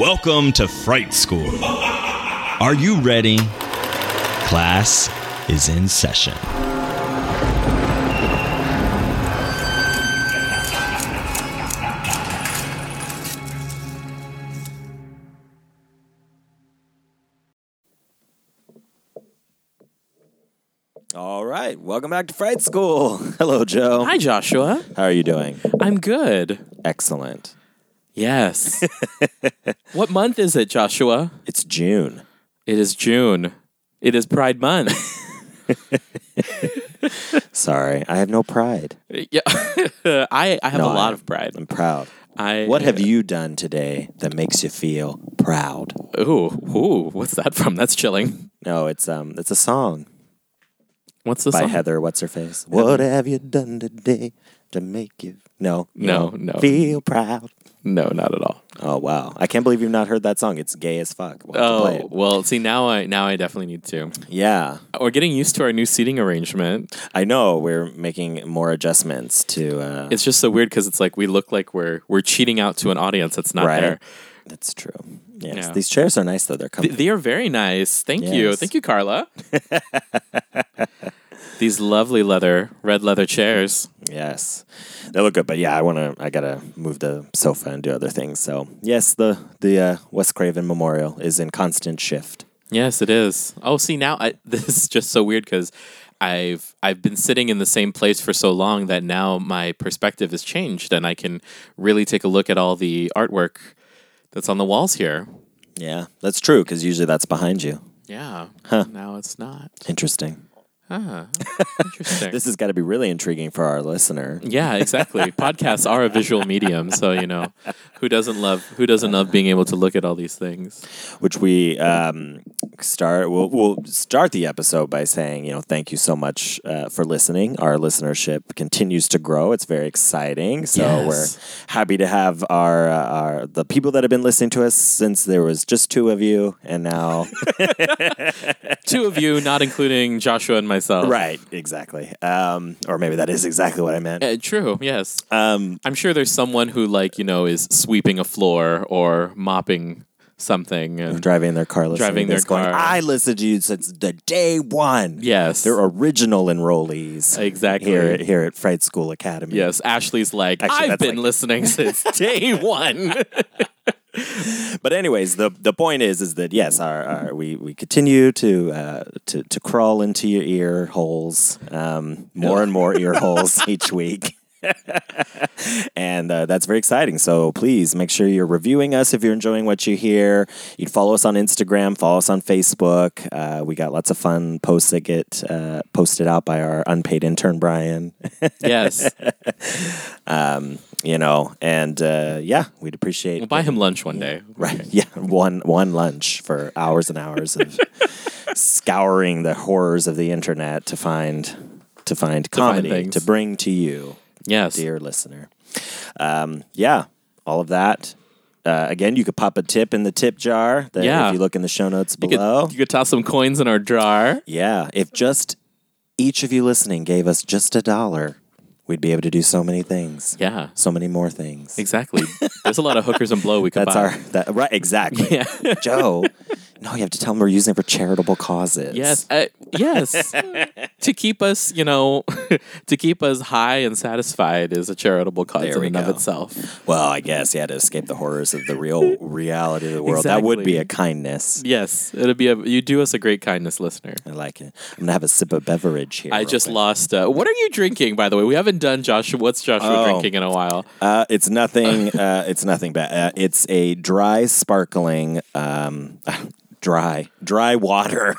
Welcome to Fright School. Are you ready? Class is in session. All right, welcome back to Fright School. Hello, Joe. Hi, Joshua. How are you doing? I'm good. Excellent. Yes. What month is it, Joshua? It's June. It is June. It is Pride Month. Sorry, I have no pride. Yeah, I have a lot of pride. I'm proud. What have you done today that makes you feel proud? Ooh, what's that from? That's chilling. No, it's a song. What's the song? By Heather What's-Her-Face. What have you done today to make you... No. Feel proud. No, not at all. Oh, wow. I can't believe you've not heard that song. It's gay as fuck. Well, see, now I definitely need to. Yeah. We're getting used to our new seating arrangement. I know. We're making more adjustments to... It's just so weird because it's like we look like we're cheating out to an audience that's not there. That's true. Yes. Yeah. These chairs are nice, though. They're comfy. They are very nice. Thank you. Thank you, Carla. These lovely red leather chairs. Yes. They look good, but yeah, I gotta move the sofa and do other things. So yes, the Wes Craven Memorial is in constant shift. Yes, it is. Oh, see, now this is just so weird because I've been sitting in the same place for so long that now my perspective has changed and I can really take a look at all the artwork that's on the walls here. Yeah, that's true because usually that's behind you. Yeah. Huh. Now it's not. Interesting. Ah, interesting. This has got to be really intriguing for our listener. Yeah, exactly. Podcasts are a visual medium, so who doesn't love being able to look at all these things? Which we start. We'll start the episode by saying, thank you so much for listening. Our listenership continues to grow. It's very exciting. So we're happy to have the people that have been listening to us since there was just two of you, and now two of you, not including Joshua and myself. Right, exactly. Or maybe that is exactly what I meant. True, yes. I'm sure there's someone who, is sweeping a floor or mopping something. And driving their car. Going, I listened to you since the day one. Yes. They're original enrollees. Exactly. Here at Fright School Academy. Yes, Ashley's like, I've been listening since day one. But anyways, the point is that yes, we continue to crawl into your ear holes, more and more ear holes each week. And that's very exciting. So please make sure you're reviewing us if you're enjoying what you hear. You'd follow us on Instagram, follow us on Facebook. We got lots of fun posts that get posted out by our unpaid intern, Brian. Yes. We'd appreciate it. We'll buy him lunch one day. Right. Okay. Yeah. One lunch for hours and hours of scouring the horrors of the internet to find comedy to bring to you. Yes. Dear listener. All of that. Again, you could pop a tip in the tip jar. If you look in the show notes below. You could toss some coins in our jar. Yeah. If just each of you listening gave us just $1, we'd be able to do so many things. Yeah. So many more things. Exactly. There's a lot of hookers and blow we could buy. Right, exactly. Yeah. Joe... No, you have to tell them we're using it for charitable causes. Yes. Yes. To keep us, to keep us high and satisfied is a charitable cause of itself. Well, I guess you had to escape the horrors of the real reality of the world. Exactly. That would be a kindness. Yes. It'd be you do us a great kindness, listener. I like it. I'm going to have a sip of beverage here. I just lost. What are you drinking, by the way? We haven't done Joshua. What's Joshua drinking in a while? It's nothing. It's nothing bad. It's a dry sparkling... Dry water.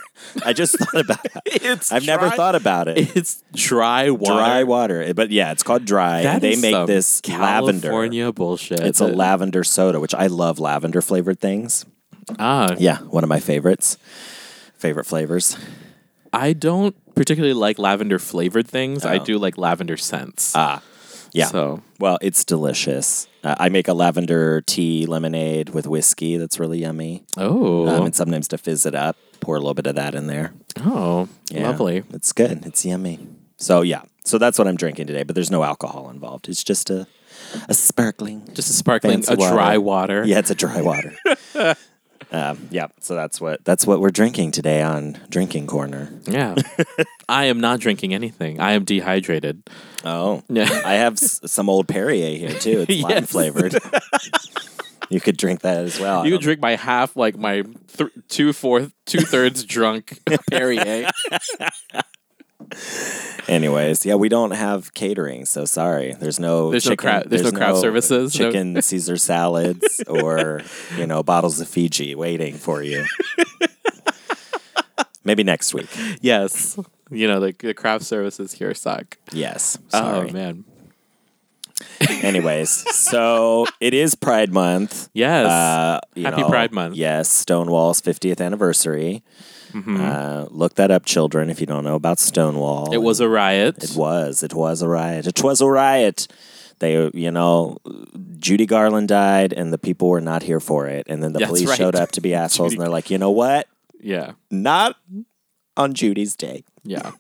I just thought about it. I've never thought about it. It's dry water. Dry water. But yeah, it's called dry. That they make this California lavender bullshit. It's a lavender soda, which I love lavender flavored things. Ah. Yeah, one of my favorites. Favorite flavors. I don't particularly like lavender flavored things. Oh. I do like lavender scents. Ah. Yeah. So. Well, it's delicious. I make a lavender tea lemonade with whiskey that's really yummy. Oh. And sometimes to fizz it up, pour a little bit of that in there. Oh, yeah. Lovely. It's good. It's yummy. So, yeah. So that's what I'm drinking today, but there's no alcohol involved. It's just a sparkling. Just a sparkling, a dry water. Yeah, it's a dry water. Yeah, so that's what we're drinking today on Drinking Corner. Yeah. I am not drinking anything. I am dehydrated. Oh. I have some old Perrier here, too. It's yes. Lime flavored. You could drink that as well. You could drink my half, like my two-thirds drunk Perrier. Anyways, yeah, we don't have catering, so sorry. There's no craft services. Chicken Caesar salads or, bottles of Fiji waiting for you. Maybe next week. Yes. The craft services here suck. Yes. Sorry. Oh, man. Anyways, so it is Pride Month. Yes. Happy Pride Month. Yes, Stonewall's 50th anniversary. Mm-hmm. Look that up, children, if you don't know about Stonewall. It was a riot. It was a riot. They, Judy Garland died, and the people were not here for it. And then the police showed up to be assholes, and they're like, you know what? Yeah. Not on Judy's day. Yeah.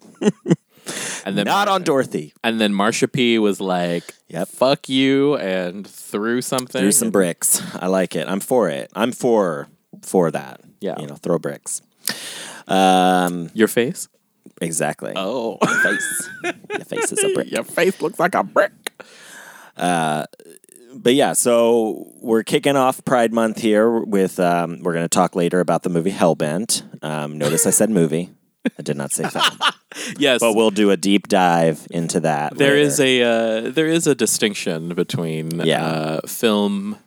And then not on Dorothy. And then Marsha P was like, yep. Fuck you, and threw something. Threw some bricks. I like it. I'm for it. I'm for that. Yeah. Throw bricks. Your face? Exactly. Oh. Your face. Your face is a brick. Your face looks like a brick. But yeah, so we're kicking off Pride Month here with, we're going to talk later about the movie Hellbent. Notice I said movie. I did not say film. Yes. But we'll do a deep dive into that. There is a distinction between film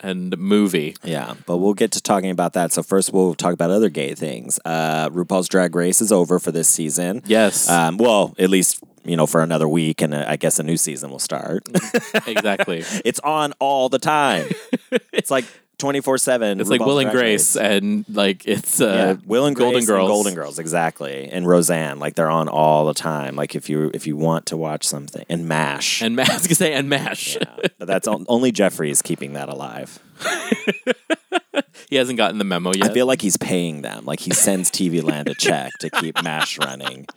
and movie. Yeah, but we'll get to talking about that. So first we'll talk about other gay things. RuPaul's Drag Race is over for this season. Yes. Well, at least for another week, and I guess a new season will start. Exactly. It's on all the time. It's like 24/7. It's RuPaul's like Will and Grace, and like it's Will and Grace, Golden Girls, exactly, and Roseanne. Like they're on all the time. Like if you want to watch something, and MASH, MASH. Yeah. But that's only Jeffrey is keeping that alive. He hasn't gotten the memo yet. I feel like he's paying them. Like he sends TV Land a check to keep MASH running,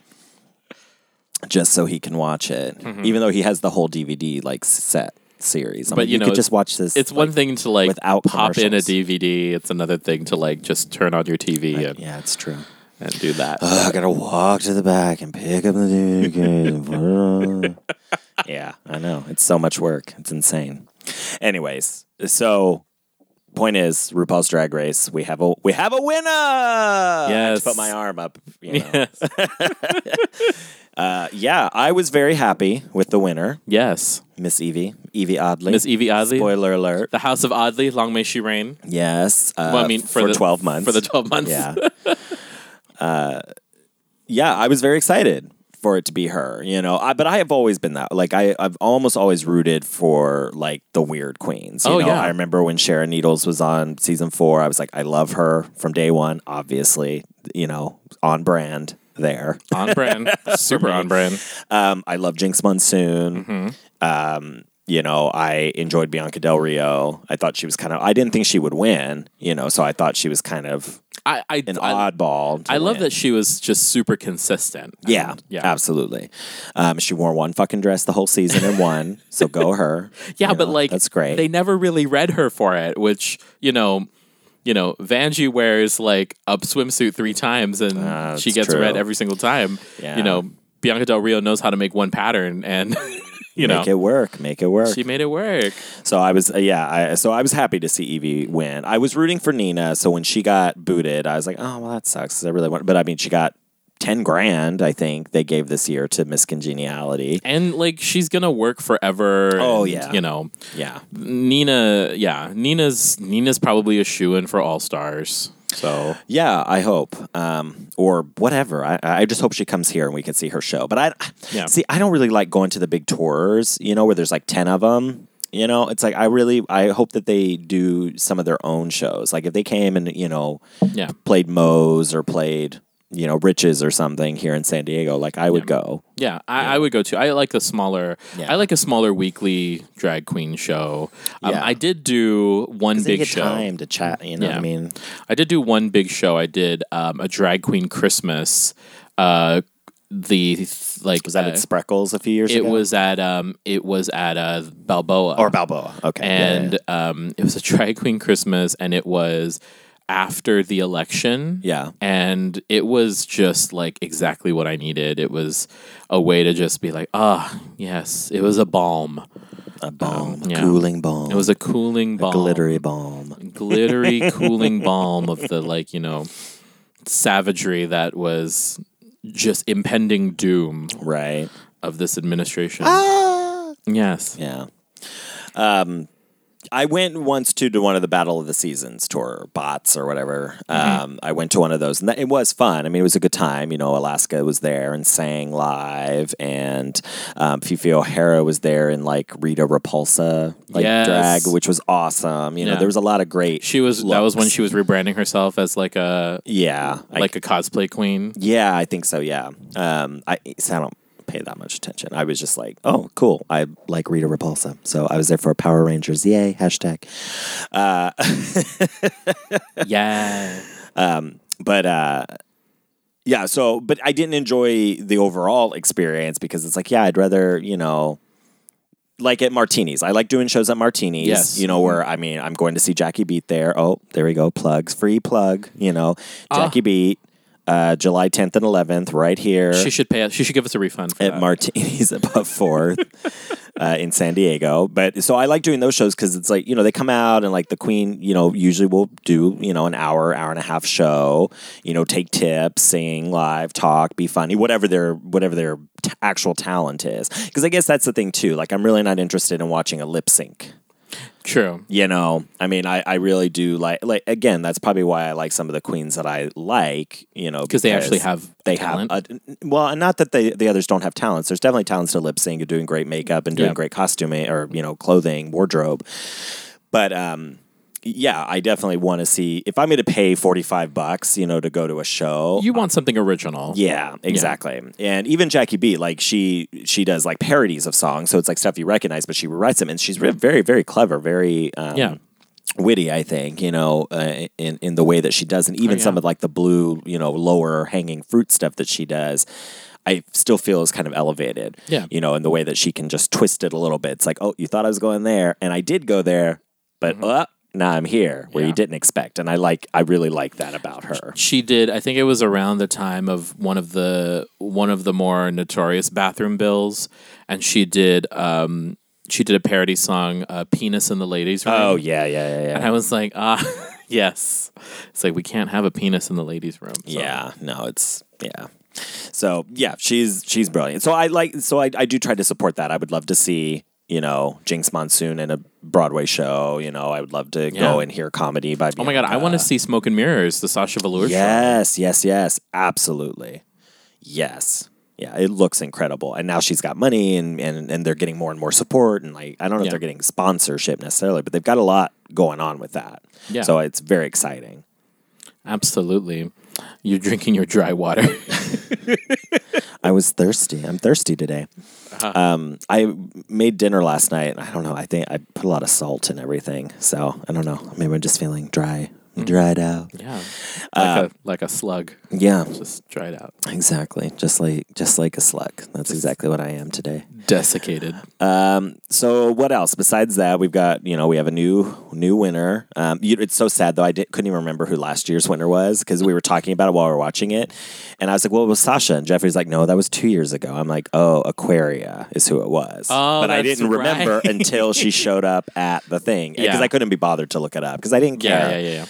just so he can watch it, mm-hmm. even though he has the whole DVD like set. Series, but you could just watch this. It's one thing to like pop in a DVD. It's another thing to like just turn on your TV. Yeah, it's true. And do that. I gotta walk to the back and pick up the DVD. Yeah, I know. It's so much work. It's insane. Anyways, so point is, RuPaul's Drag Race. We have a winner. Yes, I put my arm up. Yes. Yeah, I was very happy with the winner. Yes. Miss Evie Oddly. Spoiler alert. The House of Oddly, long may she reign. Yes. For the 12 months. For the 12 months. Yeah. Yeah, I was very excited for it to be her, but I have always been that. Like, I've almost always rooted for, like, the weird queens. Yeah. I remember when Sharon Needles was on season 4, I was like, I love her from day one, obviously, on brand. There. On brand. Super on brand. I love Jinx Monsoon. Mm-hmm. I enjoyed Bianca Del Rio. I thought she was I didn't think she would win, so I thought she was kind of an oddball. I love that she was just super consistent. Yeah, absolutely. She wore one fucking dress the whole season and won, so go her. Yeah, but like, that's great. They never really read her for it, which, Vanjie wears like a swimsuit 3 times and she gets red every single time. Yeah. Bianca Del Rio knows how to make one pattern and make it work. She made it work. So I was I was happy to see Evie win. I was rooting for Nina, so when she got booted, I was like, "Oh, well that sucks." 'Cause I really want, but I mean, she got $10,000, I think they gave this year to Miss Congeniality, and like she's gonna work forever. Oh and, yeah, Nina's probably a shoo-in for All Stars. So yeah, I hope, or whatever. I just hope she comes here and we can see her show. But see, I don't really like going to the big tours, you know, where there's like 10 of them. You know, it's like, I hope that they do some of their own shows. Like if they came and, you know, played Moe's or played, you know, Riches or something here in San Diego, like I would go. Yeah, I would go too. I like the smaller, I like a smaller weekly drag queen show. I did do one big show. Time to chat, you know what I mean? I did do one big show. I did a drag queen Christmas, was that at Spreckles a few years ago? It was at Balboa. Okay. And it was a drag queen Christmas, and it was after the election. Yeah. And it was just like exactly what I needed. It was a way to just be like, yes, it was a balm. A balm, cooling balm. It was a cooling balm. A glittery balm. Glittery cooling balm of the, like, you know, savagery that was just impending doom, right, of this administration. Ah! Yes. Yeah. I went once to one of the Battle of the Seasons tour bots or whatever. Mm-hmm. I went to one of those, and it was fun. I mean, it was a good time. You know, Alaska was there and sang live, and Fifi O'Hara was there in like Rita Repulsa, drag, which was awesome. You know, there was a lot of great. She was looks. That was when she was rebranding herself as like a cosplay queen. Yeah, I think so. Yeah, I don't pay that much attention. I was just like, oh, cool. I like Rita Repulsa. So I was there for Power Rangers. Yay. Hashtag. Yeah. But I didn't enjoy the overall experience because it's like, I'd rather, you know, like at Martinis. I like doing shows at Martinis, yes. You know, where, I mean, I'm going to see Jackie Beat there. Oh, there we go. Plugs. Free plug, you know, Jackie Beat. July 10th and 11th, right here. She should give us a refund for at that. Martinis above 4th in San Diego. But so I like doing those shows because it's like, you know, they come out and like the queen, you know, usually will do, you know, an hour and a half show, you know, take tips, sing live, talk, be funny, whatever their actual talent is. Because I guess that's the thing too. Like I'm really not interested in watching a lip sync. True. You know, I mean, I really do like, again, that's probably why I like some of the queens that I like, you know, because they actually have talent. Not that the others don't have talents. There's definitely talents to lip sync and doing great makeup and doing great costuming or, you know, clothing, wardrobe. But, I definitely want to see, if I'm going to pay $45, you know, to go to a show. You want something original. Yeah, exactly. Yeah. And even Jackie B, like she does like parodies of songs. So it's like stuff you recognize, but she rewrites them. And she's very, very clever, very witty, I think, you know, in the way that she does. And even some of like the blue, you know, lower hanging fruit stuff that she does. I still feel is kind of elevated, you know, in the way that she can just twist it a little bit. It's like, oh, you thought I was going there. And I did go there, but now I'm here where you didn't expect. And I really like that about her. She did. I think it was around the time of one of the more notorious bathroom bills. And she did a parody song, Penis in the Ladies Room. Oh, yeah. And I was like, yes. It's like, we can't have a penis in the ladies room. So. Yeah, no, it's, yeah. So yeah, she's brilliant. So I do try to support that. I would love to see, you know, Jinx Monsoon in a Broadway show. You know, I would love to go and hear comedy by Bianca. Oh my God, I want to see Smoke and Mirrors, the Sasha Velour show. Yes, absolutely. Yes. Yeah, it looks incredible. And now she's got money and they're getting more and more support. And like, I don't know if they're getting sponsorship necessarily, but they've got a lot going on with that. Yeah. So it's very exciting. Absolutely. You're drinking your dry water. I was thirsty. I'm thirsty today. Uh-huh. I made dinner last night. I don't know. I think I put a lot of salt in everything. So I don't know. Maybe I'm just feeling dry, dried out. Yeah, like a slug. Yeah, just dried out. Exactly. Just like a slug. That's exactly what I am today. Desiccated. So what else besides that? We've got, you know, we have a new winner. It's so sad though. I couldn't even remember who last year's winner was because we were talking about it while we were watching it, and I was like, well, it was Sasha, and Jeffrey's like, no, that was 2 years ago. I'm like, oh, Aquaria is who it was. Oh, but I didn't remember until she showed up at the thing because I couldn't be bothered to look it up because I didn't care. Yeah.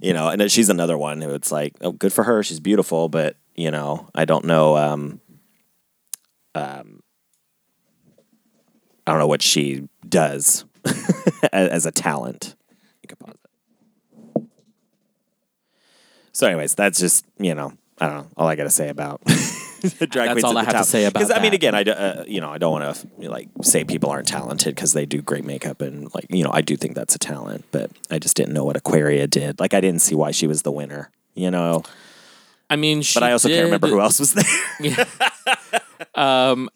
You know, and she's another one who it's like, oh, good for her. She's beautiful, but, you know, I don't know. I don't know what she does as a talent. You can pause it. So anyways, that's just, you know, I don't know, all I got to say about the drag queens. That's all I have to say about that. Because, I mean, again, I don't want to, like, say people aren't talented because they do great makeup and, like, you know, I do think that's a talent, but I just didn't know what Aquaria did. Like, I didn't see why she was the winner, you know? I mean, she But I also can't remember who else was there. Yeah.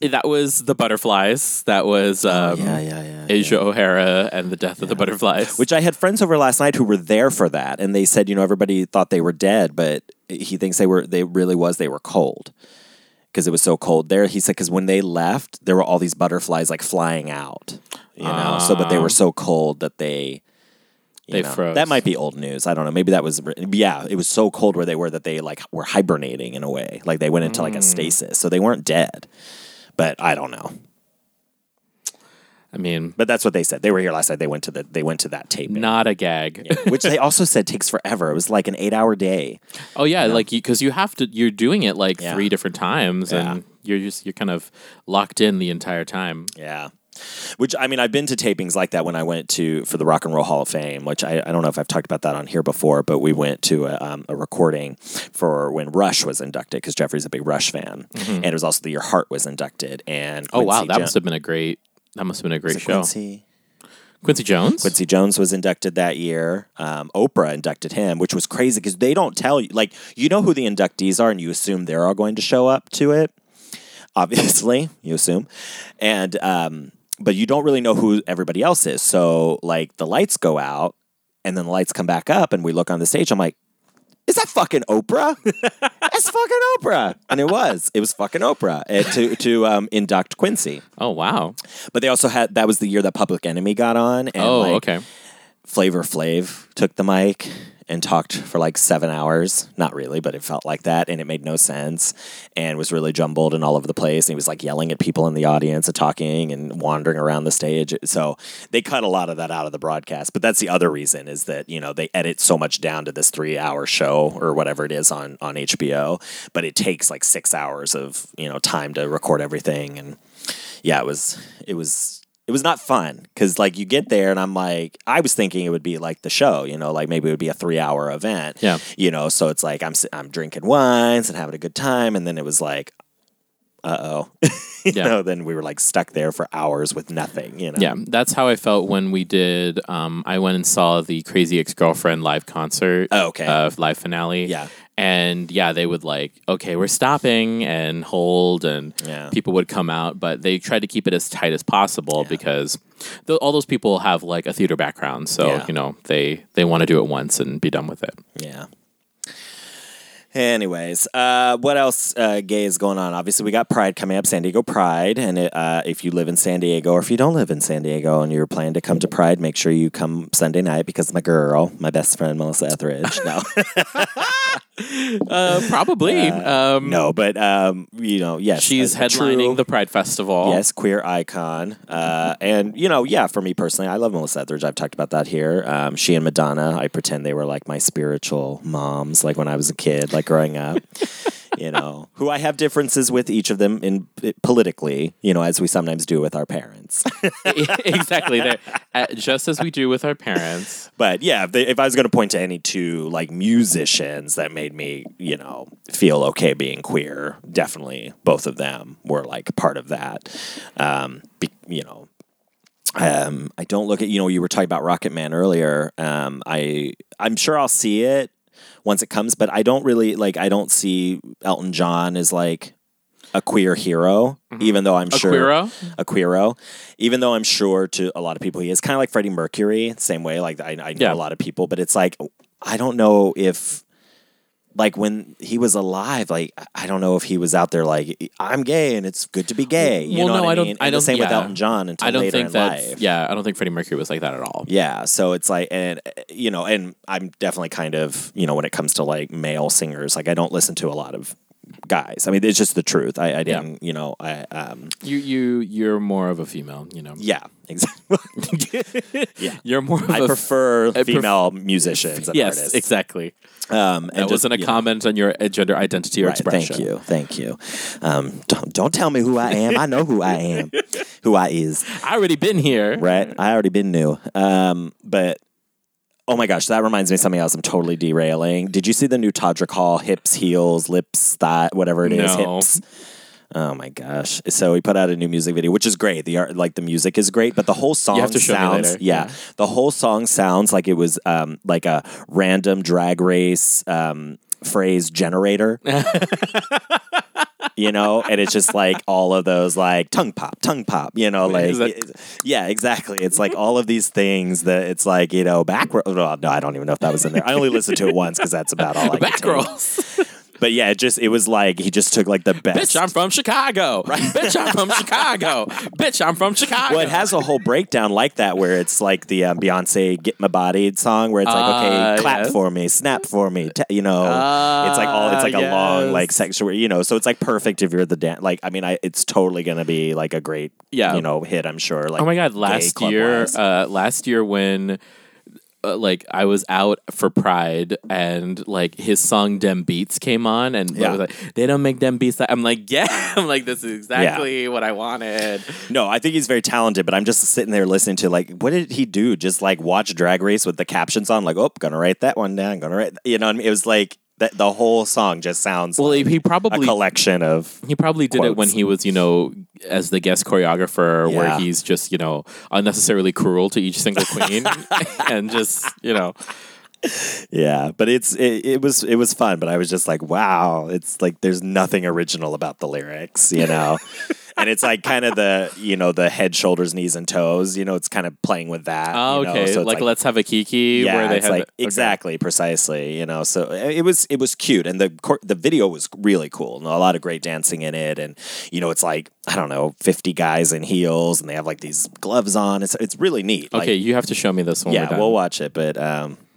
That was the butterflies. That was Asia O'Hara and the death of the butterflies. Which I had friends over last night who were there for that, and they said, you know, everybody thought they were dead, but he thinks they were cold because it was so cold there. He said because when they left, there were all these butterflies like flying out, you know. So, but they were so cold that they froze. That might be old news. I don't know. Maybe that was, it was so cold where they were that they like were hibernating in a way. Like they went into like a stasis. So they weren't dead, but I don't know. I mean, but that's what they said. They were here last night. They went to that tape. Not a gag. Yeah. Which they also said takes forever. It was like an 8-hour day. Oh yeah. You know? Like, cause you have to, you're doing it like 3 different times and you're kind of locked in the entire time. Yeah. Which, I mean, I've been to tapings like that when I went for the Rock and Roll Hall of Fame, which I don't know if I've talked about that on here before, but we went to a recording for when Rush was inducted, because Jeffrey's a big Rush fan. Mm-hmm. And it was also the year Hart was inducted. And that must have been a great show. Quincy Jones was inducted that year. Oprah inducted him, which was crazy, because they don't tell you, like, you know who the inductees are, and you assume they're all going to show up to it, obviously, you assume. And, but you don't really know who everybody else is. So, like, the lights go out, and then the lights come back up, and we look on the stage. I'm like, is that fucking Oprah? That's fucking Oprah. And it was fucking Oprah to induct Quincy. Oh, wow. But they also had, that was the year that Public Enemy got on. And okay. Flavor Flav took the mic and talked for like 7 hours. Not really, but it felt like that. And it made no sense and was really jumbled and all over the place. And he was like yelling at people in the audience and talking and wandering around the stage. So they cut a lot of that out of the broadcast. But that's the other reason is that, you know, they edit so much down to this 3-hour show or whatever it is on HBO. But it takes like 6 hours of, you know, time to record everything. And yeah, it was not fun because, like, you get there and I'm like, I was thinking it would be like the show, you know, like maybe it would be a 3-hour event, you know, so it's like I'm drinking wines and having a good time. And then it was like, you know, then we were like stuck there for hours with nothing, you know. Yeah, that's how I felt when we did, I went and saw the Crazy Ex-Girlfriend live concert. Oh, okay. Live finale. Yeah. And yeah, they would like, okay, we're stopping and hold, and people would come out, but they tried to keep it as tight as possible because all those people have like a theater background, so you know they want to do it once and be done with it. Yeah. Anyways, what else gay is going on? Obviously, we got Pride coming up, San Diego Pride, and if you live in San Diego or if you don't live in San Diego and you're planning to come to Pride, make sure you come Sunday night because my girl, my best friend Melissa Etheridge, probably. No, but, you know, yes. She's headlining the Pride Festival. Yes, queer icon. And, you know, yeah, for me personally, I love Melissa Etheridge. I've talked about that here. She and Madonna, I pretend they were like my spiritual moms, like when I was a kid, like growing up, you know, who I have differences with each of them in politically, you know, as we sometimes do with our parents. Exactly. Just as we do with our parents. But yeah, if I was going to point to any two like musicians that made me, you know, feel okay being queer, definitely both of them were like part of that. You know, I don't look at, you know, you were talking about Rocket Man earlier. I'm sure I'll see it once it comes, but I don't really like, I don't see Elton John as like a queer hero, even though I'm sure a queero, even though I'm sure to a lot of people he is kind of like Freddie Mercury, same way. Like I know a lot of people, but it's like, I don't know if like when he was alive, like, I don't know if he was out there like, I'm gay and it's good to be gay. You know what I mean? And the same with Elton John until later in life. Yeah, I don't think Freddie Mercury was like that at all. Yeah, so it's like, and you know, and I'm definitely kind of, you know, when it comes to like male singers, like I don't listen to a lot of guys. I mean, it's just the truth. I didn't, you know, You're more of a female, you know. Yeah, exactly. You're more of I prefer female musicians and artists. Yes, exactly. That and wasn't a comment on your gender identity or expression. Thank you. Don't tell me who I am. I know who I am. Who I is. I already been here. Right. I already been new. But Oh my gosh, that reminds me of something else. I'm totally derailing. Did you see the new Todrick Hall hips, heels, lips, thigh, whatever it is? No. Hips. Oh my gosh! So he put out a new music video, which is great. The art, like the music, is great, but the whole song sounds the whole song sounds like it was like a random Drag Race phrase generator. You know, and it's just like all of those like tongue pop, you know, like, yeah, exactly. It's like all of these things that it's like, you know, back row. Oh, no, I don't even know if that was in there. I only listened to it once because that's about all I back rolls. But yeah, it was like he just took like the best. Bitch, I'm from Chicago. Right? Bitch, I'm from Chicago. Bitch, I'm from Chicago. Well, it has a whole breakdown like that where it's like the Beyonce Get My Bodied song where it's like, okay, clap for me, snap for me, you know. It's like all, it's like a long like sexual, you know. So it's like perfect if you're the dance. Like, I mean, it's totally going to be like a great, you know, hit, I'm sure. Like, oh my God, last year when... like I was out for Pride and like his song "Dem Beats" came on and I was like, they don't make Dem Beats. I'm like, this is exactly what I wanted. No, I think he's very talented, but I'm just sitting there listening to like, what did he do? Just like watch Drag Race with the captions on, like, oh, gonna write that one down, you know what I mean? It was like the whole song just sounds like he probably, a collection of He probably did quotes. It when he was, you know, as the guest choreographer where he's just, you know, unnecessarily cruel to each single queen and just, you know. Yeah, but it was fun, but I was just like, wow, it's like there's nothing original about the lyrics, you know. And it's like kind of the, you know, the head, shoulders, knees, and toes. You know, it's kind of playing with that. Oh, you know? Okay. So like, let's have a kiki. Yeah, where they it's have like okay. Exactly, precisely. You know, so it was cute, and the video was really cool, and a lot of great dancing in it. And you know, it's like, I don't know, 50 guys in heels, and they have like these gloves on. It's really neat. Okay, like, you have to show me this one. Yeah, we'll watch it, but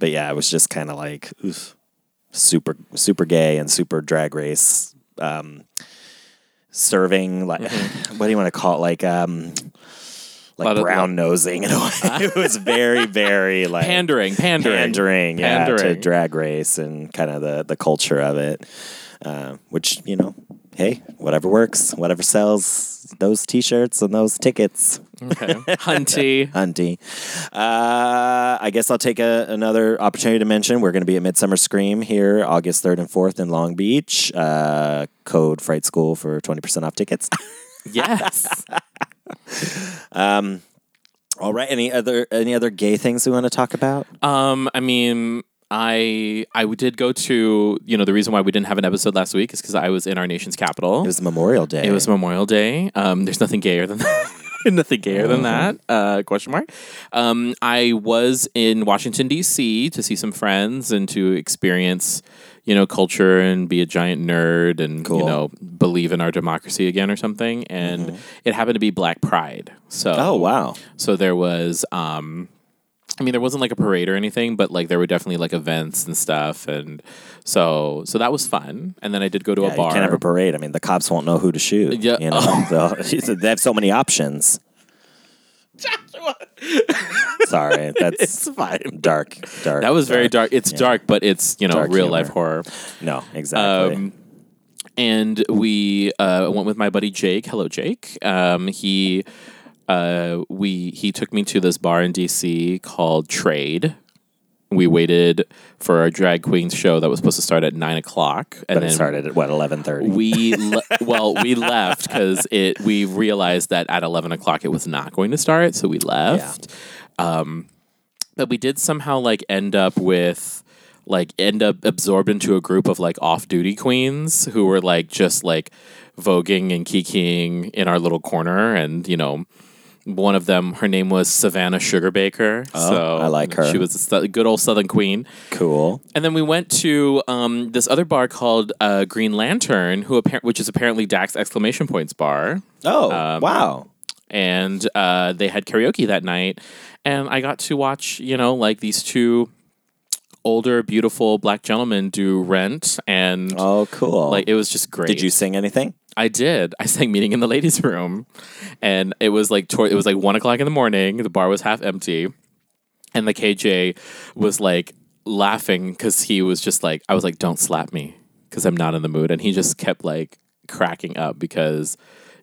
yeah, it was just kind of like super gay and super Drag Race. Serving like what do you want to call it? Like brown nosing in a way. It was very, very like pandering, to Drag Race and kind of the culture of it. Which, you know, hey, whatever works, whatever sells those t-shirts and those tickets. Okay. Hunty. I guess I'll take another opportunity to mention we're going to be at Midsummer Scream here August 3rd and 4th in Long Beach. Code Fright School for 20% off tickets. Yes. All right. Any other gay things we want to talk about? I mean, I did go to, you know, the reason why we didn't have an episode last week is because I was in our nation's capital. It was Memorial Day. There's nothing gayer than that. I was in Washington, D.C. to see some friends and to experience, you know, culture and be a giant nerd and, you know, believe in our democracy again or something. And it happened to be Black Pride. So, oh, wow. So there was... I mean, there wasn't like a parade or anything, but like there were definitely like events and stuff, and so that was fun. And then I did go to a bar. You can't have a parade. I mean, the cops won't know who to shoot. Yeah, you know, so they have so many options. Joshua, sorry, that's it's fine. Dark. That was very dark. It's dark, but it's, you know, dark real humor. Life horror. No, exactly. And we went with my buddy Jake. Hello, Jake. He took me to this bar in DC called Trade. We waited for our drag queens show that was supposed to start at 9:00, and then it started at 11:30. We left because we realized that at 11:00 it was not going to start, so we left. Yeah. But we did somehow like end up absorbed into a group of like off-duty queens who were like just like voguing and kikiing in our little corner, and you know. One of them, her name was Savannah Sugarbaker. Oh, so I like her. She was a good old Southern queen. Cool. And then we went to this other bar called Green Lantern, which is apparently Dax ! Bar. Oh, wow. And they had karaoke that night. And I got to watch, you know, like these two older, beautiful black gentlemen do Rent. And oh, cool. Like, it was just great. Did you sing anything? I did. I sang Meeting in the Ladies' Room, and it was like 1:00 in the morning. The bar was half empty, and the KJ was like laughing because he was just like, I was like, don't slap me because I'm not in the mood, and he just kept like cracking up because,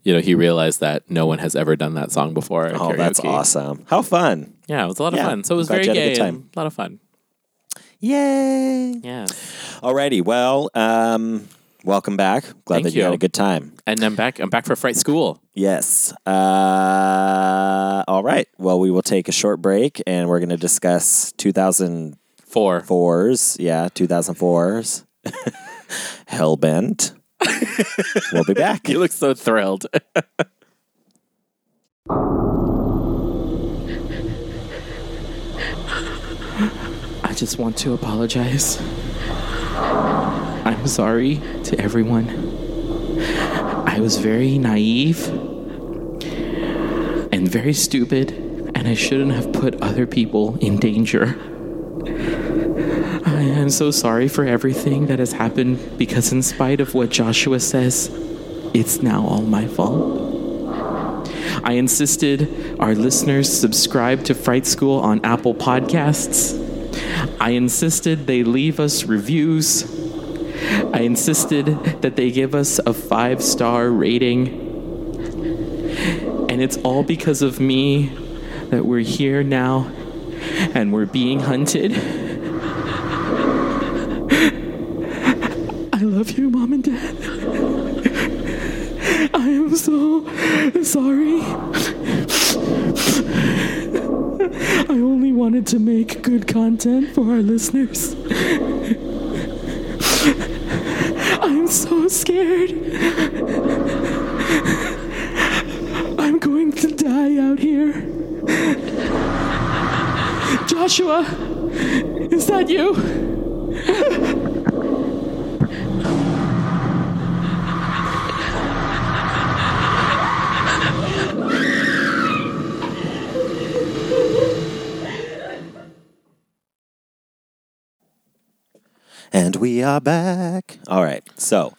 you know, he realized that no one has ever done that song before. Oh, that's awesome! How fun! Yeah, it was a lot of fun. So it was very gay, a lot of fun. Yay! Yeah. Alrighty. Well, welcome back. Glad that you had a good time. And I'm back. I'm back for Fright School. Yes. All right. Well, we will take a short break, and we're going to discuss 2004. 2004's. Hellbent. We'll be back. You look so thrilled. I just want to apologize. I'm sorry to everyone. I was very naive and very stupid, and I shouldn't have put other people in danger. I am so sorry for everything that has happened, because in spite of what Joshua says, it's now all my fault. I insisted our listeners subscribe to Fright School on Apple Podcasts. I insisted they leave us reviews. I insisted that they give us a 5-star rating. And it's all because of me that we're here now and we're being hunted. I love you, Mom and Dad. I am so sorry. I only wanted to make good content for our listeners. I'm so scared. I'm going to die out here. Joshua, is that you? And we are back. All right. So,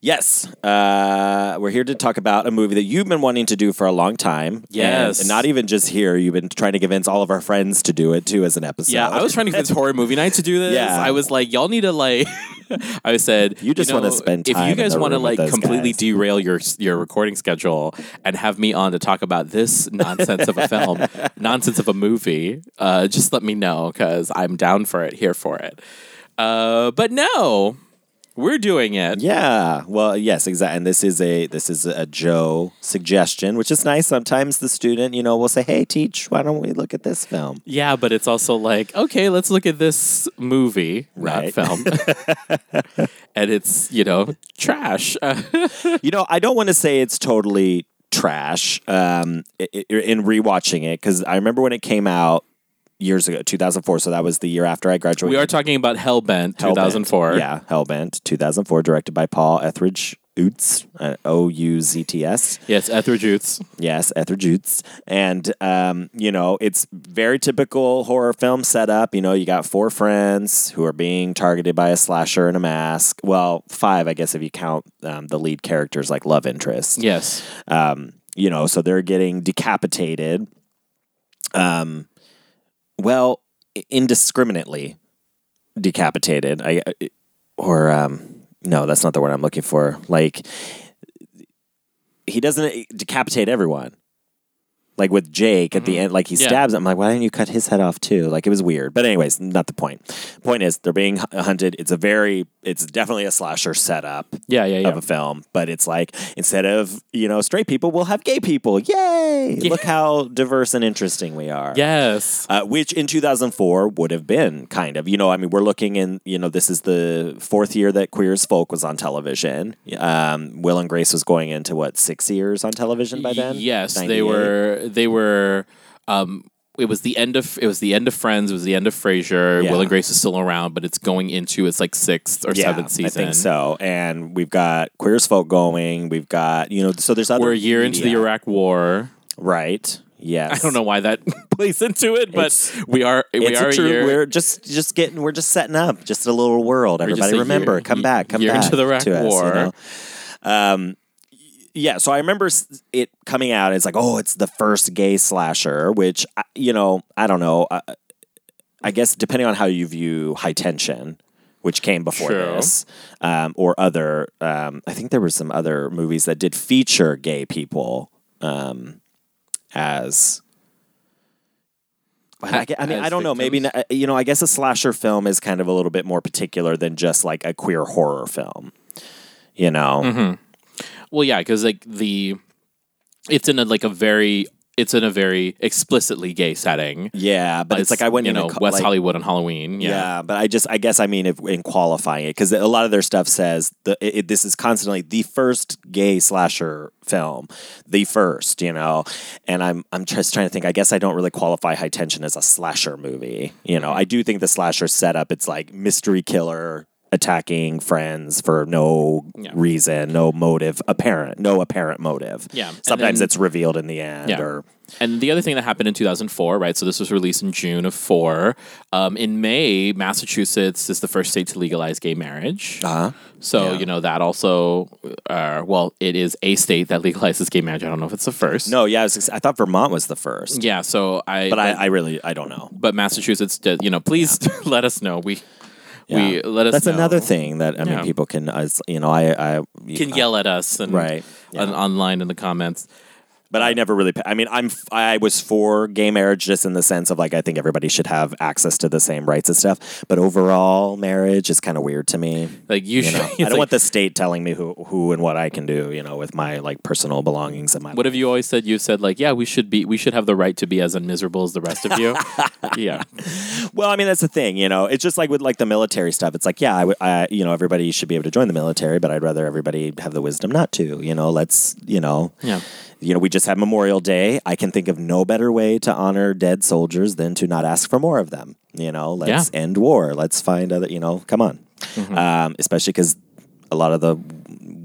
yes, we're here to talk about a movie that you've been wanting to do for a long time. Yes. And not even just here. You've been trying to convince all of our friends to do it, too, as an episode. Yeah, I was trying to convince Horror Movie Night to do this. Yeah. I was like, y'all need to, like... I said, you just want to spend time. If you guys want to like completely derail your recording schedule and have me on to talk about this nonsense of a film, nonsense of a movie, just let me know, because I'm down for it, here for it. But no, we're doing it. Yeah. Well, yes, exactly. And this is a Joe suggestion, which is nice. Sometimes the student, will say, "Hey, teach, why don't we look at this film?" Yeah, but it's also like, okay, let's look at this movie, right? Not film, and it's trash. I don't want to say it's totally trash. In rewatching it, because I remember when it came out. Years ago, 2004, so that was the year after I graduated. We are talking about Hellbent, 2004. Yeah, Hellbent, 2004, directed by Paul Etheridge Ootz, O-U-Z-T-S. Yes, Etheridge Ootz. Yes, Etheridge Ootz. And, it's very typical horror film setup. You got four friends who are being targeted by a slasher in a mask. Well, five, I guess, if you count the lead characters like love interest. Yes. So they're getting decapitated. Well, indiscriminately decapitated. No, that's not the word I'm looking for. Like, he doesn't decapitate everyone. Like with Jake at the end, like he stabs him. I'm like, why didn't you cut his head off too? Like, it was weird. But anyways, not the point. Point is, they're being hunted. It's definitely a slasher setup of a film. But it's like, instead of, straight people, we'll have gay people. Yay! Yeah. Look how diverse and interesting we are. Yes. Which in 2004 would have been kind of, we're looking in, this is the fourth year that Queer as Folk was on television. Will and Grace was going into, 6 years on television by then? Yes, they were... They were. It was the end of Friends. It was the end of Frasier. Yeah. Will and Grace is still around, but it's going into its sixth or seventh season. I think so. And we've got Queer as Folk going. We've got So there's other. We're a year into the Iraq War, right? Yes. I don't know why that plays into it, but we are a year. We're just getting. We're just setting up just a little world. Everybody, remember, come back into the Iraq War. Yeah, so I remember it coming out. It's like, oh, it's the first gay slasher, which, I don't know. I guess depending on how you view High Tension, which came before this, or other, I think there were some other movies that did feature gay people as... But I don't know. Maybe, you know, I guess a slasher film is kind of a little bit more particular than just like a queer horror film, you know? Mm-hmm. Well, yeah, because like it's in a very explicitly gay setting. Yeah, but it's like I went, you know, West Hollywood on Halloween. Yeah, but I guess in qualifying it, because a lot of their stuff says this is constantly the first gay slasher film, the first, you know. And I'm just trying to think. I guess I don't really qualify High Tension as a slasher movie. You know, I do think the slasher setup, it's like mystery killer attacking friends for no reason, no apparent motive. Yeah. Sometimes it's revealed in the end. Yeah. And the other thing that happened in 2004, right? So this was released in June of 2004. In May, Massachusetts is the first state to legalize gay marriage. Uh-huh. So, you know, that also, it is a state that legalizes gay marriage. I don't know if it's the first. No, yeah. I thought Vermont was the first. Yeah, so I don't know. But Massachusetts did, you know, please let us know. We let us That's know. Another thing that, I mean, people can, you know, I can yell at us and online in the comments. But I never really, I mean, I was for gay marriage just in the sense of like, I think everybody should have access to the same rights and stuff. But overall marriage is kind of weird to me. Like you should. I don't want the state telling me who and what I can do, you know, with my like personal belongings and my What life. Have you always said? You said like, yeah, we should have the right to be as unmiserable as the rest of you. Yeah. Well, I mean, that's the thing, you know, it's just like with like the military stuff. It's like, yeah, I everybody should be able to join the military, but I'd rather everybody have the wisdom not to, you know, let's, you know. Yeah. You know, we just had Memorial Day. I can think of no better way to honor dead soldiers than to not ask for more of them. You know, let's end war. Let's find other, you know, come on. Mm-hmm. Especially because a lot of the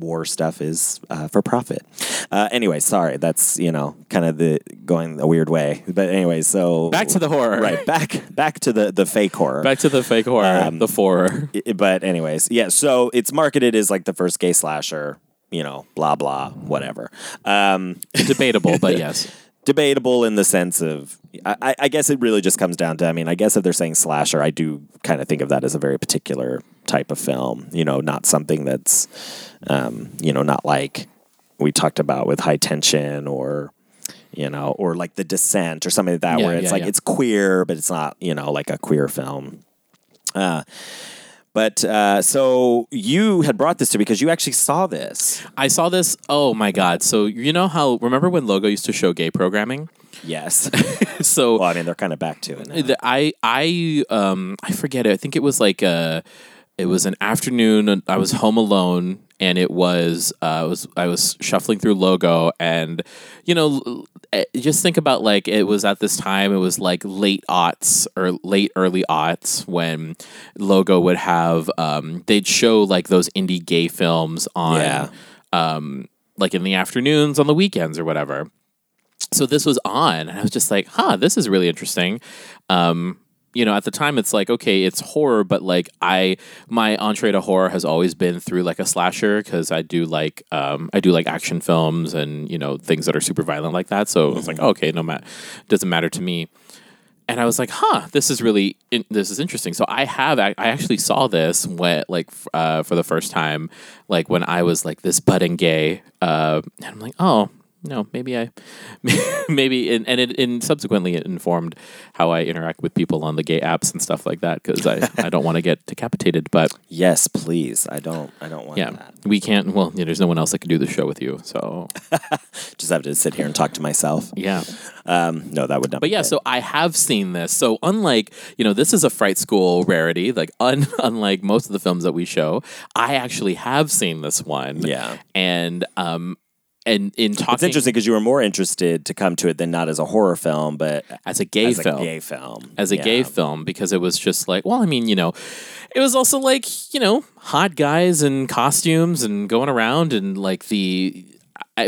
war stuff is for profit. Anyway, sorry. That's, you know, kind of going a weird way. But anyway, so. Back to the horror. Right. Back to the fake horror. Back to the fake horror. The horror. But anyways, yeah. So it's marketed as like the first gay slasher. You know, blah, blah, whatever. Debatable, but yes. Debatable in the sense of, I guess it really just comes down to, I mean, I guess if they're saying slasher, I do kind of think of that as a very particular type of film, you know, not something that's, you know, not like we talked about with High Tension or, you know, or like The Descent or something like that, where it's like, it's queer, but it's not, you know, like a queer film. But so you had brought this to me because you actually saw this. I saw this. Oh, my God. So you know how, remember when Logo used to show gay programming? Yes. So well, I mean, they're kind of back to it now. I forget it. I think it was like it was an afternoon. I was home alone and it was, I was shuffling through Logo and, you know, just think about like it was at this time, it was like late aughts or late early aughts when Logo would have they'd show like those indie gay films on like in the afternoons on the weekends or whatever. So this was on and I was just like, huh, this is really interesting. You know, at the time it's like, okay, it's horror, but like my entree to horror has always been through like a slasher because I do like action films and, you know, things that are super violent like that. So it's like, okay, no matter, doesn't matter to me. And I was like, huh, this is really, this is interesting. So I actually saw this when, like, for the first time, like when I was like this budding gay, and I'm like, oh. No, maybe it subsequently it informed how I interact with people on the gay apps and stuff like that because I don't want to get decapitated. But yes, please, I don't want that. We can't. Well, you know, there's no one else that can do the show with you, so just have to sit here and talk to myself. Yeah, no, that would not. But yeah, so I have seen this. So unlike, you know, this is a Fright School rarity. Like unlike most of the films that we show, I actually have seen this one. Yeah, And in talking, it's interesting because you were more interested to come to it than not as a horror film, but as a gay film, because it was just like, well, I mean, you know, it was also like, you know, hot guys and costumes and going around and like it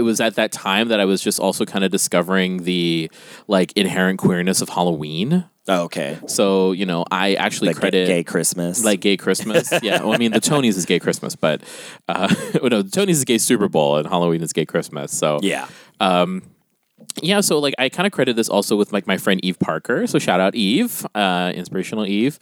was at that time that I was just also kind of discovering the like inherent queerness of Halloween. Oh, okay. So, you know, I actually credit Gay Christmas. Like Gay Christmas. Yeah. Well, I mean, the Tonys is Gay Christmas, but no, the Tonys is Gay Super Bowl and Halloween is Gay Christmas. So, yeah. Yeah. So, like, I kind of credit this also with like my friend Eve Parker. So, shout out Eve, inspirational Eve.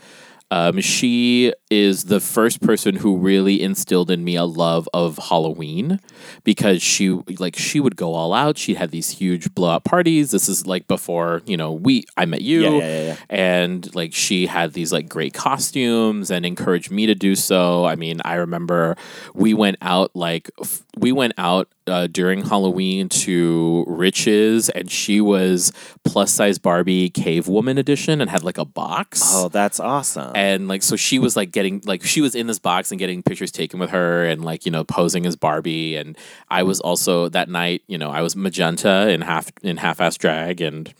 She is the first person who really instilled in me a love of Halloween, because she would go all out. She had these huge blowout parties. This is like before, I met you. Yeah. And she had these great costumes and encouraged me to do so. I mean, I remember we went out during Halloween to Rich's, and she was plus size Barbie Cave Woman edition and had a box. Oh, that's awesome. And so she was she was in this box and getting pictures taken with her and posing as Barbie. And I was also that night, I was magenta in half-ass drag, and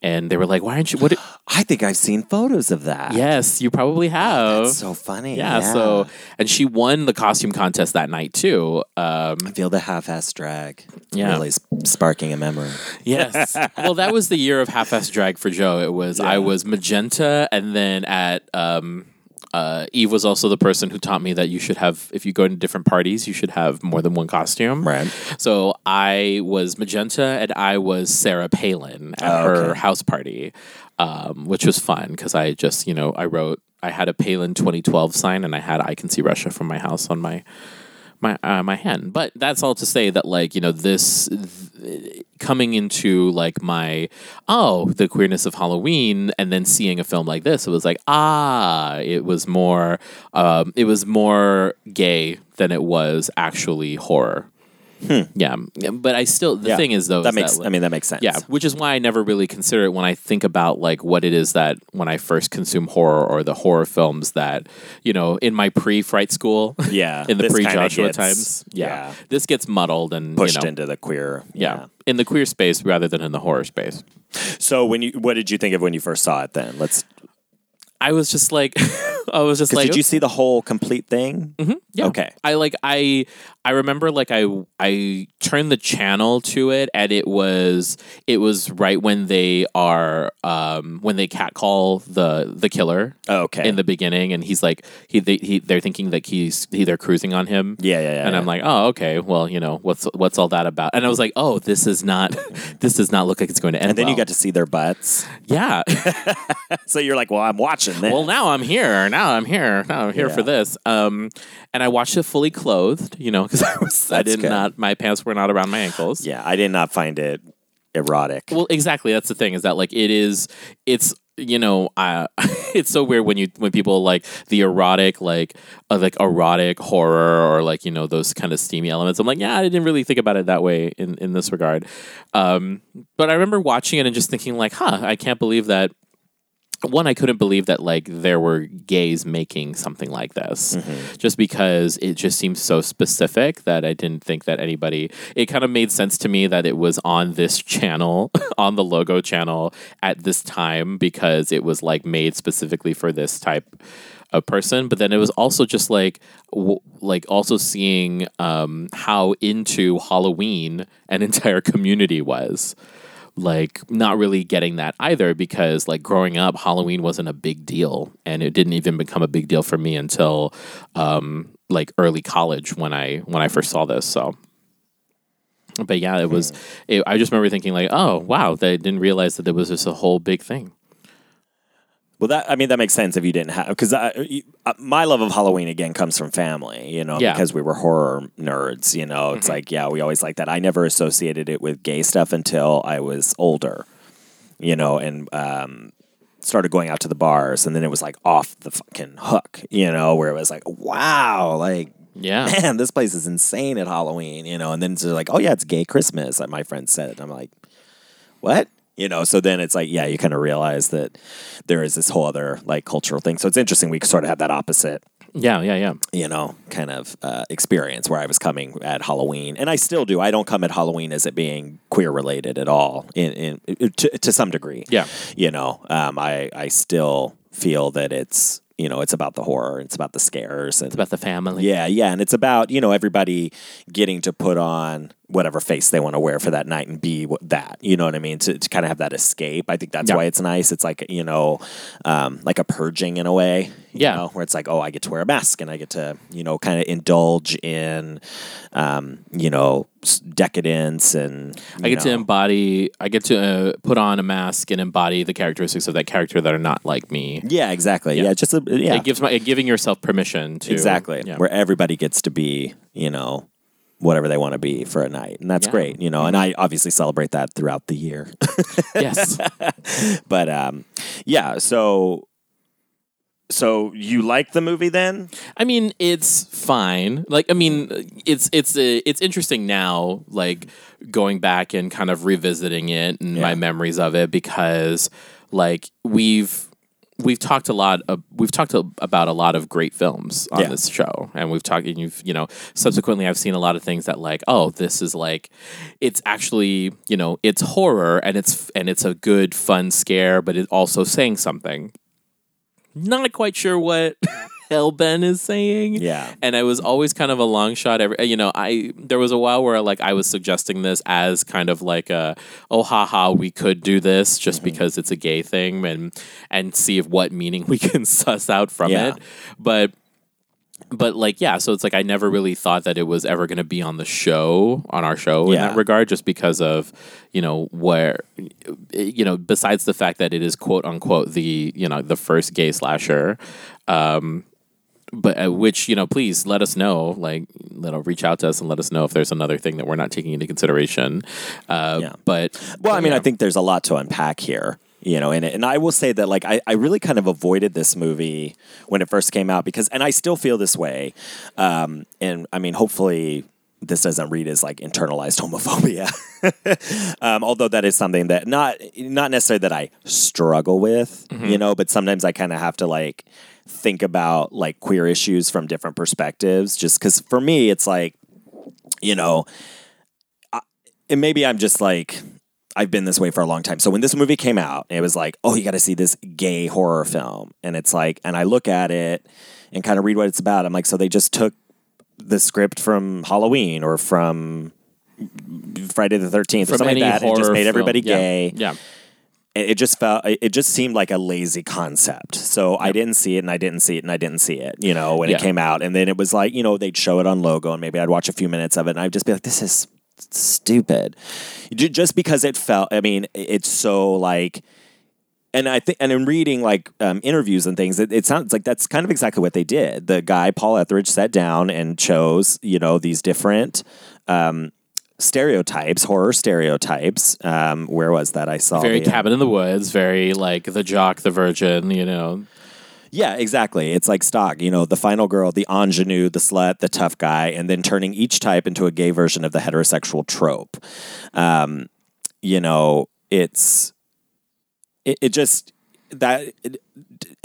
they were like, why aren't you? I think I've seen photos of that. Yes, you probably have. That's so funny. Yeah. So, and she won the costume contest that night too. I feel the half-ass drag really sparking a memory. Yes. Well, that was the year of half-ass drag for Joe. It was I was magenta, and then at Eve was also the person who taught me that you should have, if you go to different parties, you should have more than one costume. Right. So I was magenta, and I was Sarah Palin at her house party, which was fun because I just, I had a Palin 2012 sign, and I had I Can See Russia from my house on my hand. But that's all to say that coming into the queerness of Halloween, and then seeing a film like this, it was it was more gay than it was actually horror. Yeah, but I still the thing is though that is makes that, that makes sense. Yeah, which is why I never really consider it when I think about what it is that when I first consume horror or the horror films that in my pre-Fright School, in the pre-Joshua times, this gets muddled and pushed into the queer, in the queer space rather than in the horror space. So what did you think of when you first saw it? Then I was just did you see the whole complete thing? Mm-hmm. Yeah. Okay. I remember I turned the channel to it, and it was right when they are when they catcall the killer. Oh, okay. In the beginning, and he's they're thinking that they're cruising on him. Yeah. And I'm like, oh, okay. Well, what's all that about? And I was like, oh, this does not look like it's going to end. And then you got to see their butts. Yeah. So you're like, well, I'm watching this. Well, now I'm here. Now I'm here for this. And I watched it fully clothed, because my pants were not around my ankles. Yeah, I did not find it erotic. Well, exactly. That's the thing is that it's so weird when people the erotic, erotic horror or those kind of steamy elements. I'm like, yeah, I didn't really think about it that way in this regard. But I remember watching it and just thinking I can't believe that. One, I couldn't believe that there were gays making something like this, just because it just seems so specific that I didn't think that anybody. It kind of made sense to me that it was on this channel, on the Logo channel at this time, because it was made specifically for this type of person. But then it was also just also seeing how into Halloween an entire community was. Not really getting that either, because growing up, Halloween wasn't a big deal, and it didn't even become a big deal for me until early college when I first saw this. So, but yeah, it was. I just remember thinking oh wow, they didn't realize that there was just a whole big thing. Well, that makes sense if you didn't have, because my love of Halloween again comes from family, because we were horror nerds, It's we always liked that. I never associated it with gay stuff until I was older, and started going out to the bars, and then it was off the fucking hook, where it was wow, yeah, man, this place is insane at Halloween, and then it's oh yeah, it's gay Christmas, my friend said, and I'm like, what? So then it's you kind of realize that there is this whole other cultural thing. So it's interesting. We sort of have that opposite. Yeah. Kind of experience where I was coming at Halloween, and I still do. I don't come at Halloween as it being queer related at all, to some degree. Yeah. I still feel that it's, it's about the horror, it's about the scares, and it's about the family. Yeah, and it's about, everybody getting to put on whatever face they want to wear for that night and be that, you know what I mean? To kind of have that escape. I think that's why it's nice. It's a purging in a way, where it's oh, I get to wear a mask, and I get to, kind of indulge in, decadence, and I get to put on a mask and embody the characteristics of that character that are not like me. Yeah, exactly. Yeah, It gives yourself permission to where everybody gets to be, whatever they want to be for a night. And that's great, and I obviously celebrate that throughout the year. Yes. But so you like the movie then? I mean, it's fine. Like, I mean, it's interesting now, like going back and kind of revisiting it and my memories of it, because like we've talked about a lot of great films on this show, and subsequently I've seen a lot of things that like, oh, this is like, it's actually, it's horror and it's a good fun scare, but it's also saying something. Not quite sure what Hellbent is saying. Yeah. And I was always kind of a long shot. There was a while where like I was suggesting this as kind of like a, oh, haha, we could do this just because it's a gay thing and see if what meaning we can suss out from it. But like, yeah, so it's like I never really thought that it was ever going to be on the show, on our show in that regard, just because of, besides the fact that it is quote unquote the first gay slasher. But please let us know, reach out to us and let us know if there's another thing that we're not taking into consideration. I think there's a lot to unpack here. In it. And I will say that, like, I really kind of avoided this movie when it first came out because, and I still feel this way. And I mean, hopefully this doesn't read as like internalized homophobia. Although that is something that not necessarily that I struggle with, but sometimes I kind of have to like think about like queer issues from different perspectives, just because for me, it's like, and maybe I'm just like, I've been this way for a long time. So when this movie came out, it was like, oh, you got to see this gay horror film. And it's like, and I look at it and kind of read what it's about. I'm like, so they just took the script from Halloween or from Friday the 13th or something like that, and just made everybody gay. Yeah. It just seemed like a lazy concept. So I didn't see it and I didn't see it and I didn't see it, when it came out. And then it was like, they'd show it on Logo and maybe I'd watch a few minutes of it and I'd just be like, this is stupid, just because it felt, I mean, it's so like, and I think, and in reading like interviews and things, it sounds like that's kind of exactly what they did. The guy, Paul Etheridge, sat down and chose, these different stereotypes, horror stereotypes. Where was that? I saw very Cabin in the Woods, very like the jock, the virgin, Yeah, exactly. It's like stock, the final girl, the ingenue, the slut, the tough guy, and then turning each type into a gay version of the heterosexual trope. And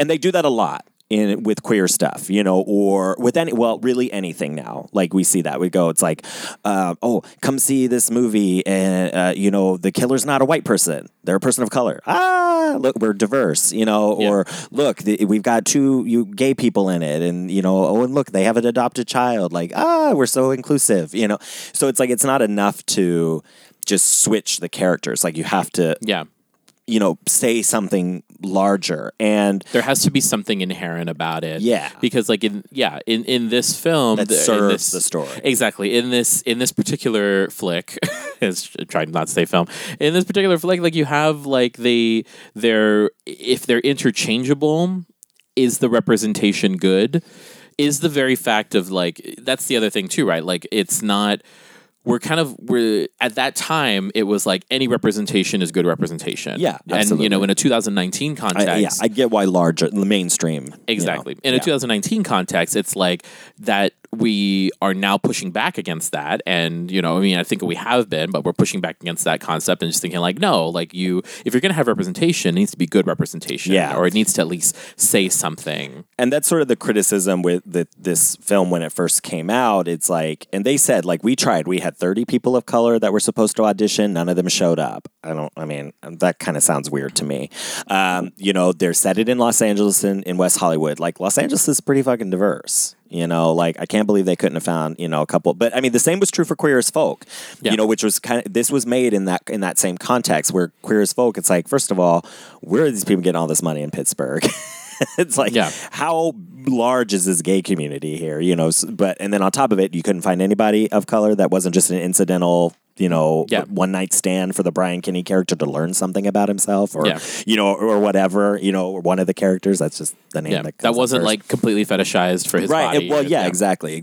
they do that a lot with queer stuff, or with anything now. Like we see that it's like, come see this movie. And, the killer's not a white person. They're a person of color. Ah, look, we're diverse, or look, we've got two gay people in it. And, and look, they have an adopted child. Like, ah, we're so inclusive, So it's like, it's not enough to just switch the characters. Like you have to, say something larger, and there has to be something inherent about it. Yeah, because like in this film that serves the story exactly. In this particular flick, trying not to say film. In this particular flick, like you have like if they're interchangeable, is the representation good? Is the very fact of like that's the other thing too, right? Like it's not. We're at that time, it was like any representation is good representation. Yeah, absolutely. And, in a 2019 context... I get why larger, mainstream. Exactly. In a 2019 context, it's like that we are now pushing back against that. And, I think we have been, but we're pushing back against that concept and just thinking like, no, like if you're going to have representation, it needs to be good representation. Yeah. Or it needs to at least say something. And that's sort of the criticism with this film when it first came out. It's like, and they said, like, we had 30 people of color that were supposed to audition. None of them showed up. That kind of sounds weird to me. They're set it in Los Angeles and in West Hollywood. Like, Los Angeles is pretty fucking diverse. Like, I can't believe they couldn't have found, a couple. But, I mean, the same was true for Queer as Folk, which was kind of, this was made in that same context where Queer as Folk, it's like, first of all, where are these people getting all this money in Pittsburgh? It's like, yeah, how large is this gay community here? You know, but, and then on top of it, you couldn't find anybody of color that wasn't just an incidental, you know, yeah, one night stand for the Brian Kinney character to learn something about himself, or, yeah, you know, or whatever, you know, one of the characters, that's just the name, yeah, that comes, that wasn't like completely fetishized for his right, body. Well, yeah, yeah, exactly.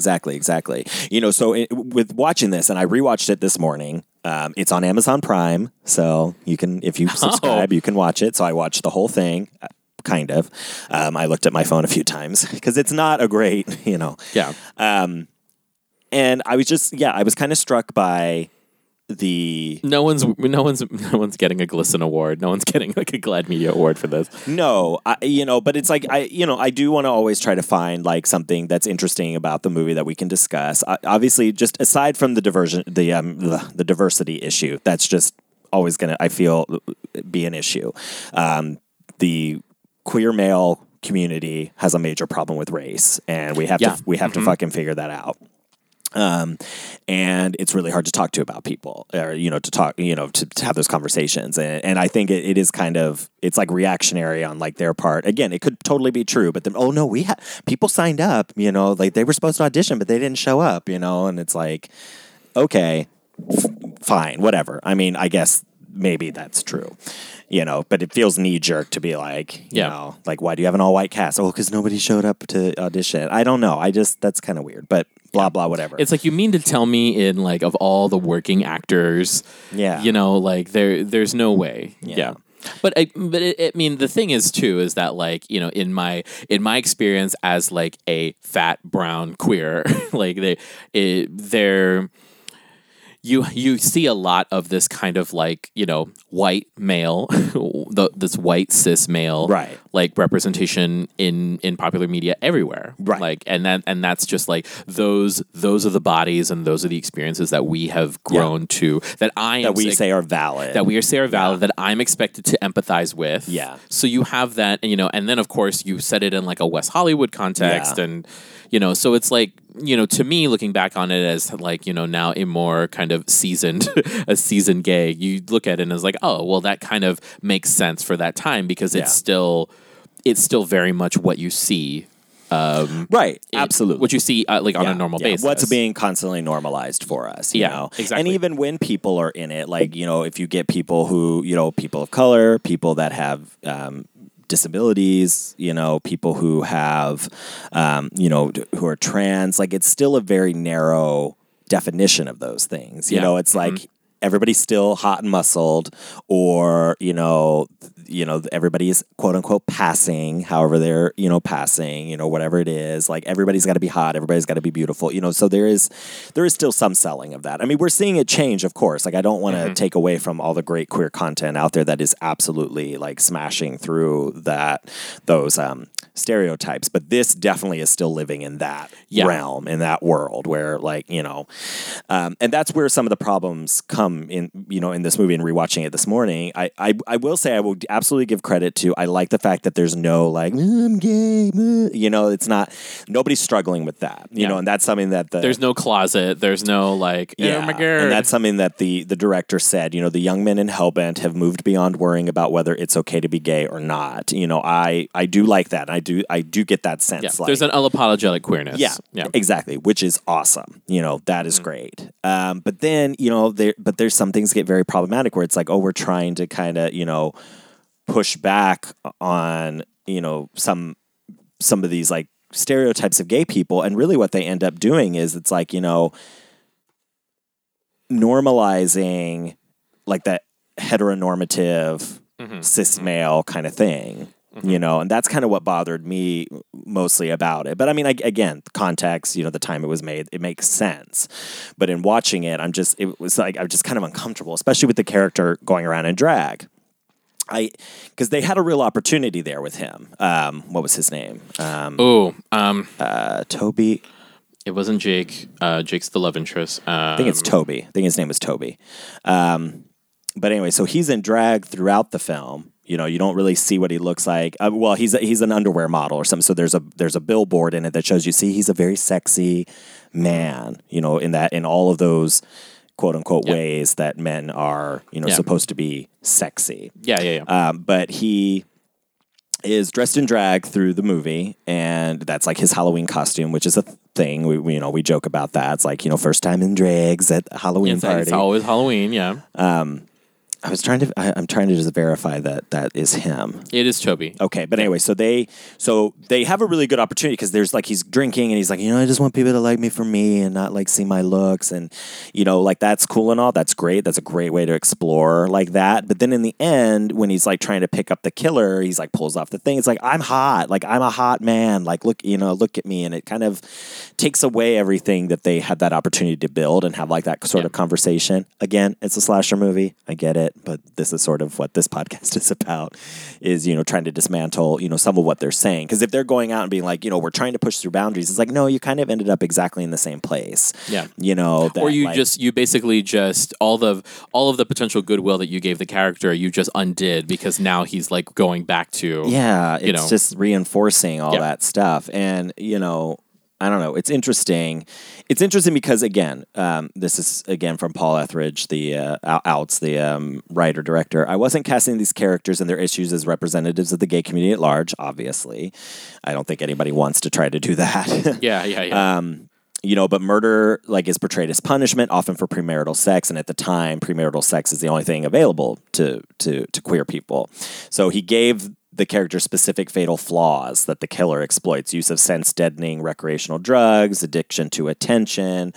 You know, so with watching this, and I rewatched it this morning, it's on Amazon Prime, so you can, if you subscribe, you can watch it. So I watched the whole thing. Kind of. I looked at my phone a few times because it's not a great, you know. Yeah. And I was just, yeah, I was kind of struck by the... No one's getting a Glisten award. No one's getting like a Glad Media award for this. No, you know, but it's like, I do want to always try to find like something that's interesting about the movie that we can discuss. Obviously, just aside from the diversity issue, that's just always going to, I feel, be an issue. The queer male community has a major problem with race, and we have to fucking figure that out. And it's really hard to talk to about people, or, you know, to have those conversations. And I think it is kind of, it's like reactionary on like their part. Again, it could totally be true, but then, oh no, we had people signed up, you know, like they were supposed to audition, but they didn't show up, you know? And it's like, okay, fine, whatever. I mean, I guess maybe that's true. You know, but it feels knee-jerk to be like, you know, like, why do you have an all-white cast? Oh, because nobody showed up to audition. I don't know. That's kind of weird, but blah, whatever. It's like, you mean to tell me in, like, of all the working actors, yeah, you know, like, there's no way. Yeah. But the thing is, too, is that, like, you know, in my experience as, like, a fat, brown queer, like, they're... You see a lot of this kind of like, you know, white male, this white cis male, right, like representation in popular media everywhere, right? Like, and that's just like those are the bodies and those are the experiences that we have grown to, that we say are valid, that I'm expected to empathize with. Yeah. So you have that, you know, and then of course you set it in like a West Hollywood context, and you know, so it's like, you know, to me, looking back on it as like, you know, now a more kind of seasoned gay, you look at it and it's like, oh, well, that kind of makes sense for that time, because it's still very much what you see. Right. Absolutely. What you see like on a normal basis. What's being constantly normalized for us. You know? Exactly. And even when people are in it, like, you know, if you get people who, you know, people of color, people that have, disabilities, you know, people who have, you know, who are trans, like, it's still a very narrow definition of those things. You know, it's like, everybody's still hot and muscled, or, you know, everybody's quote unquote passing, however they're, you know, passing, you know, whatever it is, like, everybody's got to be hot. Everybody's got to be beautiful, you know, so there is still some selling of that. I mean, we're seeing a change, of course. Like, I don't want to take away from all the great queer content out there that is absolutely like smashing through those, stereotypes, but this definitely is still living in that realm, in that world where, like, you know, and that's where some of the problems come in, you know, in this movie. And rewatching it this morning, I will say, I will absolutely give credit to, I like the fact that there's no like, I'm gay, you know, it's not, nobody's struggling with that, you know, and that's something that there's no closet, there's no like, oh my God. And that's something that the director said, you know, the young men in Hellbent have moved beyond worrying about whether it's okay to be gay or not. You know, I do like that. I do get that sense. Yeah, like, there's an unapologetic queerness. Yeah, exactly, which is awesome. You know, that is great. But then, you know, there's some things get very problematic where it's like, oh, we're trying to kind of, you know, push back on, you know, some of these like stereotypes of gay people, and really what they end up doing is, it's like, you know, normalizing like that heteronormative cis male kind of thing. You know, and that's kind of what bothered me mostly about it. But I mean, again, context, you know, the time it was made, it makes sense. But in watching it, it was like, I'm just kind of uncomfortable, especially with the character going around in drag. Because they had a real opportunity there with him. What was his name? Toby. It wasn't Jake. Jake's the love interest. I think it's Toby. I think his name was Toby. But anyway, so he's in drag throughout the film. You know, you don't really see what he looks like. Well, he's an underwear model or something. So there's a billboard in it that shows you, see, he's a very sexy man, you know, in all of those quote unquote ways that men are, you know, supposed to be sexy. But he is dressed in drag through the movie, and that's like his Halloween costume, which is a thing. We you know, we joke about that. It's like, you know, first time in drags at Halloween party. It's always Halloween, yeah. I was trying to. I'm trying to just verify that that is him. It is Toby. Okay, but anyway, so they have a really good opportunity because there's like he's drinking and he's like, you know, I just want people to like me for me and not like see my looks, and you know, like that's cool and all. That's great. That's a great way to explore like that. But then in the end, when he's like trying to pick up the killer, he's like pulls off the thing. It's like, I'm hot. Like I'm a hot man. Like look at me, and it kind of takes away everything that they had that opportunity to build and have like that sort of conversation. Again, it's a slasher movie. I get it. But this is sort of what this podcast is about, is, you know, trying to dismantle, you know, some of what they're saying. Because if they're going out and being like, you know, we're trying to push through boundaries, it's like, no, you kind of ended up exactly in the same place. Yeah. You know, that, or you like, just, you basically just all of the potential goodwill that you gave the character, you just undid because now he's like going back to, yeah, you know, it's just reinforcing all that stuff. And, you know, I don't know. It's interesting. It's interesting because, again, this is, again, from Paul Etheridge, the Outs, the writer-director. I wasn't casting these characters and their issues as representatives of the gay community at large, obviously. I don't think anybody wants to try to do that. Yeah. You know, but murder, like, is portrayed as punishment, often for premarital sex. And at the time, premarital sex is the only thing available to queer people. So he gave the character's specific fatal flaws that the killer exploits: use of sense-deadening recreational drugs, addiction to attention,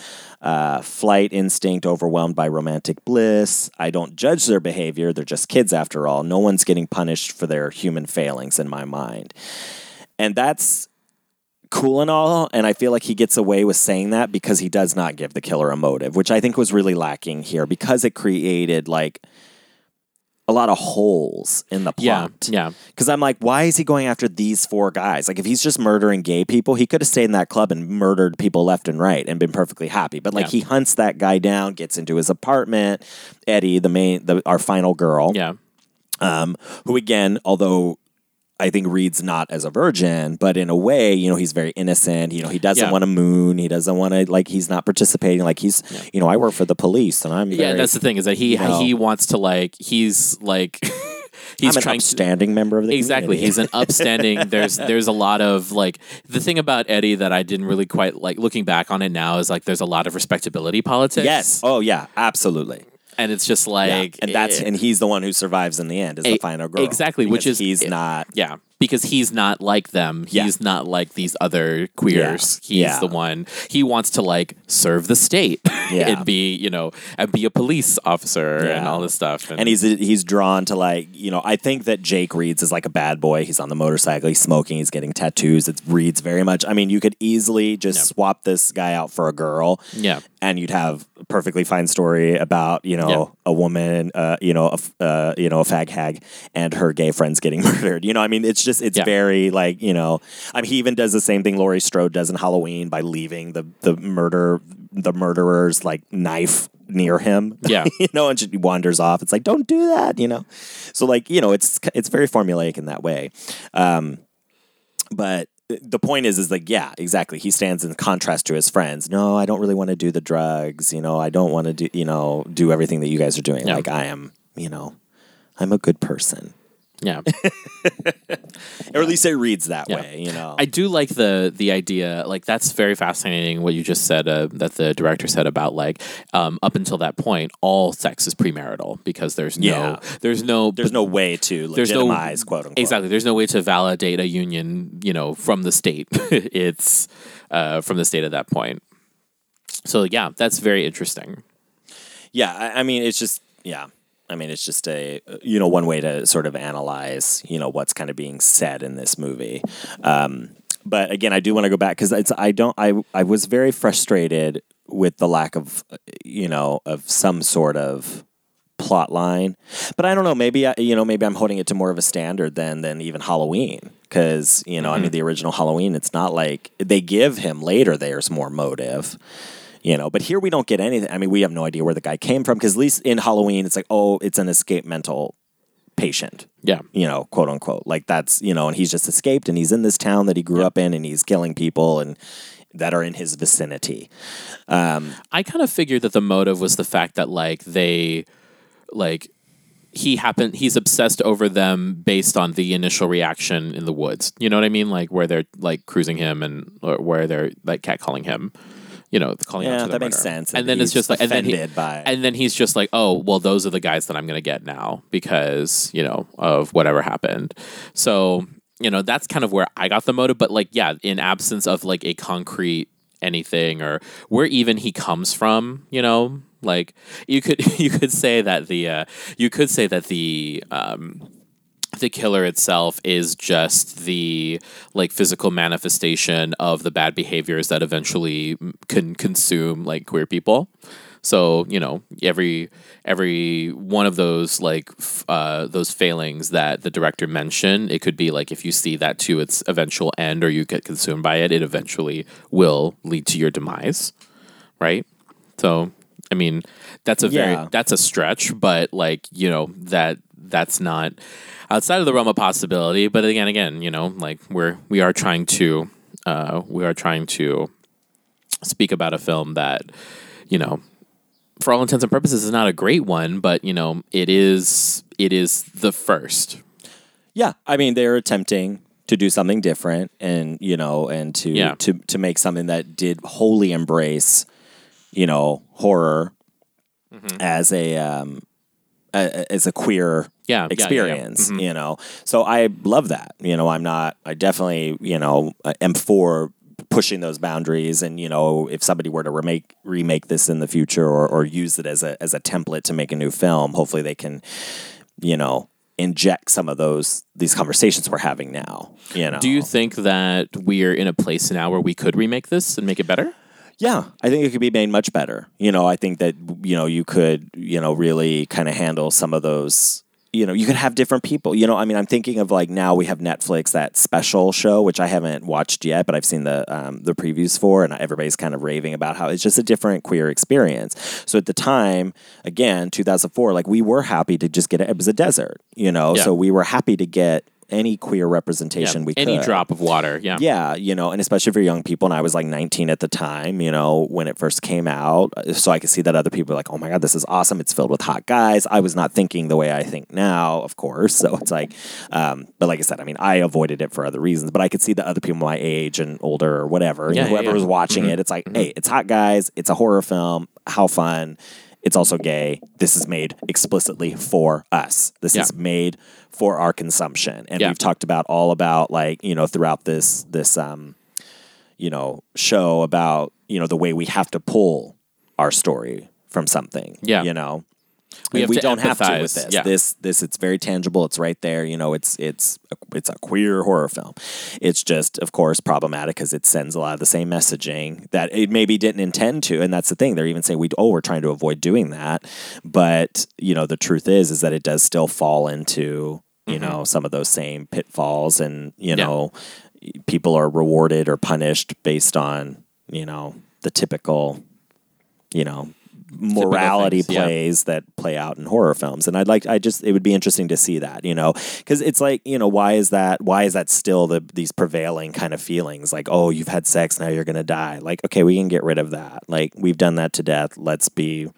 flight instinct overwhelmed by romantic bliss. I don't judge their behavior. They're just kids after all. No one's getting punished for their human failings in my mind. And that's cool and all. And I feel like he gets away with saying that because he does not give the killer a motive, which I think was really lacking here because it created like a lot of holes in the plot. Yeah. Because I'm like, why is he going after these four guys? Like, if he's just murdering gay people, he could have stayed in that club and murdered people left and right and been perfectly happy. But like, he hunts that guy down, gets into his apartment. Eddie, our final girl, who again, although I think reads not as a virgin, but in a way, you know, he's very innocent. You know, he doesn't want to moon. He doesn't want to, like, he's not participating. Like, he's, you know, I work for the police and I'm very, that's the thing, is that he wants to, like, he's like, he's I'm an upstanding member of the community. He's an upstanding. There's a lot of, like, the thing about Eddie that I didn't really quite like, looking back on it now, is like, there's a lot of respectability politics. Yes. Oh yeah, absolutely. And it's just like... Yeah. And and he's the one who survives in the end, is the final girl. Exactly, because which is... He's not... Yeah, because he's not like them. Yeah. He's not like these other queers. Yeah. He's the one... He wants to, like, serve the state and be, you know, and be a police officer and all this stuff. And he's drawn to, like, you know, I think that Jake reads as, like, a bad boy. He's on the motorcycle. He's smoking. He's getting tattoos. It reads very much... I mean, you could easily just swap this guy out for a girl. Yeah. And you'd have a perfectly fine story about, you know, a woman, a fag hag and her gay friends getting murdered. You know, I mean, it's just, it's very like, you know, I mean, he even does the same thing Laurie Strode does in Halloween by leaving the murderer's like knife near him. Yeah. You know, and she wanders off. It's like, don't do that, you know? So like, you know, it's very formulaic in that way. But the point is like, yeah, exactly. He stands in contrast to his friends. No, I don't really want to do the drugs. You know, I don't want to do, you know, do everything that you guys are doing. Yeah. Like, I am, you know, I'm a good person. Yeah. Or at least it reads that way, you know. I do like the idea, like, that's very fascinating what you just said, that the director said about, like, up until that point, all sex is premarital because there's no way to legitimize, quote unquote. Exactly. There's no way to validate a union, you know, from the state. It's from the state at that point. So, yeah, that's very interesting. Yeah, I mean, it's just, yeah. I mean, it's just a, you know, one way to sort of analyze, you know, what's kind of being said in this movie. But again, I do want to go back because I was very frustrated with the lack of, you know, of some sort of plot line. But I don't know, maybe I'm holding it to more of a standard than even Halloween. Because, you know, I mean, the original Halloween, it's not like they give him later, there's more motive. You know, but here we don't get anything. I mean, we have no idea where the guy came from because at least in Halloween, it's like, oh, it's an escaped mental patient. Yeah. You know, quote unquote. Like that's, you know, and he's just escaped and he's in this town that he grew up in and he's killing people and that are in his vicinity. I kind of figured that the motive was the fact that like they like he's obsessed over them based on the initial reaction in the woods. You know what I mean? Like where they're like cruising him and or where they're like catcalling him. You know, calling out to the murderer. Yeah, that makes sense. And then it's just like, and then he's just like, oh, well, those are the guys that I'm going to get now because, you know, of whatever happened. So, you know, that's kind of where I got the motive. But like, yeah, in absence of like a concrete anything or where even he comes from, you know, like you could say that the killer itself is just the like physical manifestation of the bad behaviors that eventually can consume like queer people. So, you know, every one of those like those failings that the director mentioned, it could be like if you see that to its eventual end or you get consumed by it, it eventually will lead to your demise, right? So, I mean, that's a stretch, but like, you know, that's not outside of the realm of possibility. But again, you know, like we are trying to speak about a film that, you know, for all intents and purposes is not a great one, but you know, it is the first. Yeah. I mean, they're attempting to do something different and, you know, and to make something that did wholly embrace, you know, horror as a queer experience, yeah. Mm-hmm. You know? So I love that, you know, I definitely, you know, am for pushing those boundaries. And, you know, if somebody were to remake this in the future or use it as a template to make a new film, hopefully they can, you know, inject some of these conversations we're having now, you know? Do you think that we're in a place now where we could remake this and make it better? Yeah, I think it could be made much better. You know, I think that, you know, you could, you know, really kind of handle some of those, you know, you could have different people. You know, I mean, I'm thinking of like now we have Netflix, that special show, which I haven't watched yet, but I've seen the previews for, and everybody's kind of raving about how it's just a different queer experience. So at the time, again, 2004, like we were happy to just get it. It was a desert, you know, so we were happy to get any queer representation we could. Any drop of water, yeah. Yeah, you know, and especially for young people, and I was like 19 at the time, you know, when it first came out, so I could see that other people were like, oh my God, this is awesome, it's filled with hot guys. I was not thinking the way I think now, of course, so it's like, but like I said, I mean, I avoided it for other reasons, but I could see the other people my age and older or whatever, yeah, whoever was watching it, it's like, hey, it's hot guys, it's a horror film, how fun, it's also gay, this is made explicitly for us. This is made for our consumption. And we've talked about like, you know, throughout this you know, show about, you know, the way we have to pull our story from something. Yeah. You know. We don't empathize. Have to with this. Yeah. This it's very tangible, it's right there, you know, it's a queer horror film. It's just, of course, problematic because it sends a lot of the same messaging that it maybe didn't intend to, and that's the thing. They're even saying we're trying to avoid doing that, but you know, the truth is that it does still fall into, you know, some of those same pitfalls, and you know, people are rewarded or punished based on, you know, the typical, you know, morality plays that play out in horror films. And it would be interesting to see that, you know, because it's like, you know, why is that still these prevailing kind of feelings like, oh, you've had sex, now you're going to die. Like, okay, we can get rid of that. Like, we've done that to death. Let's be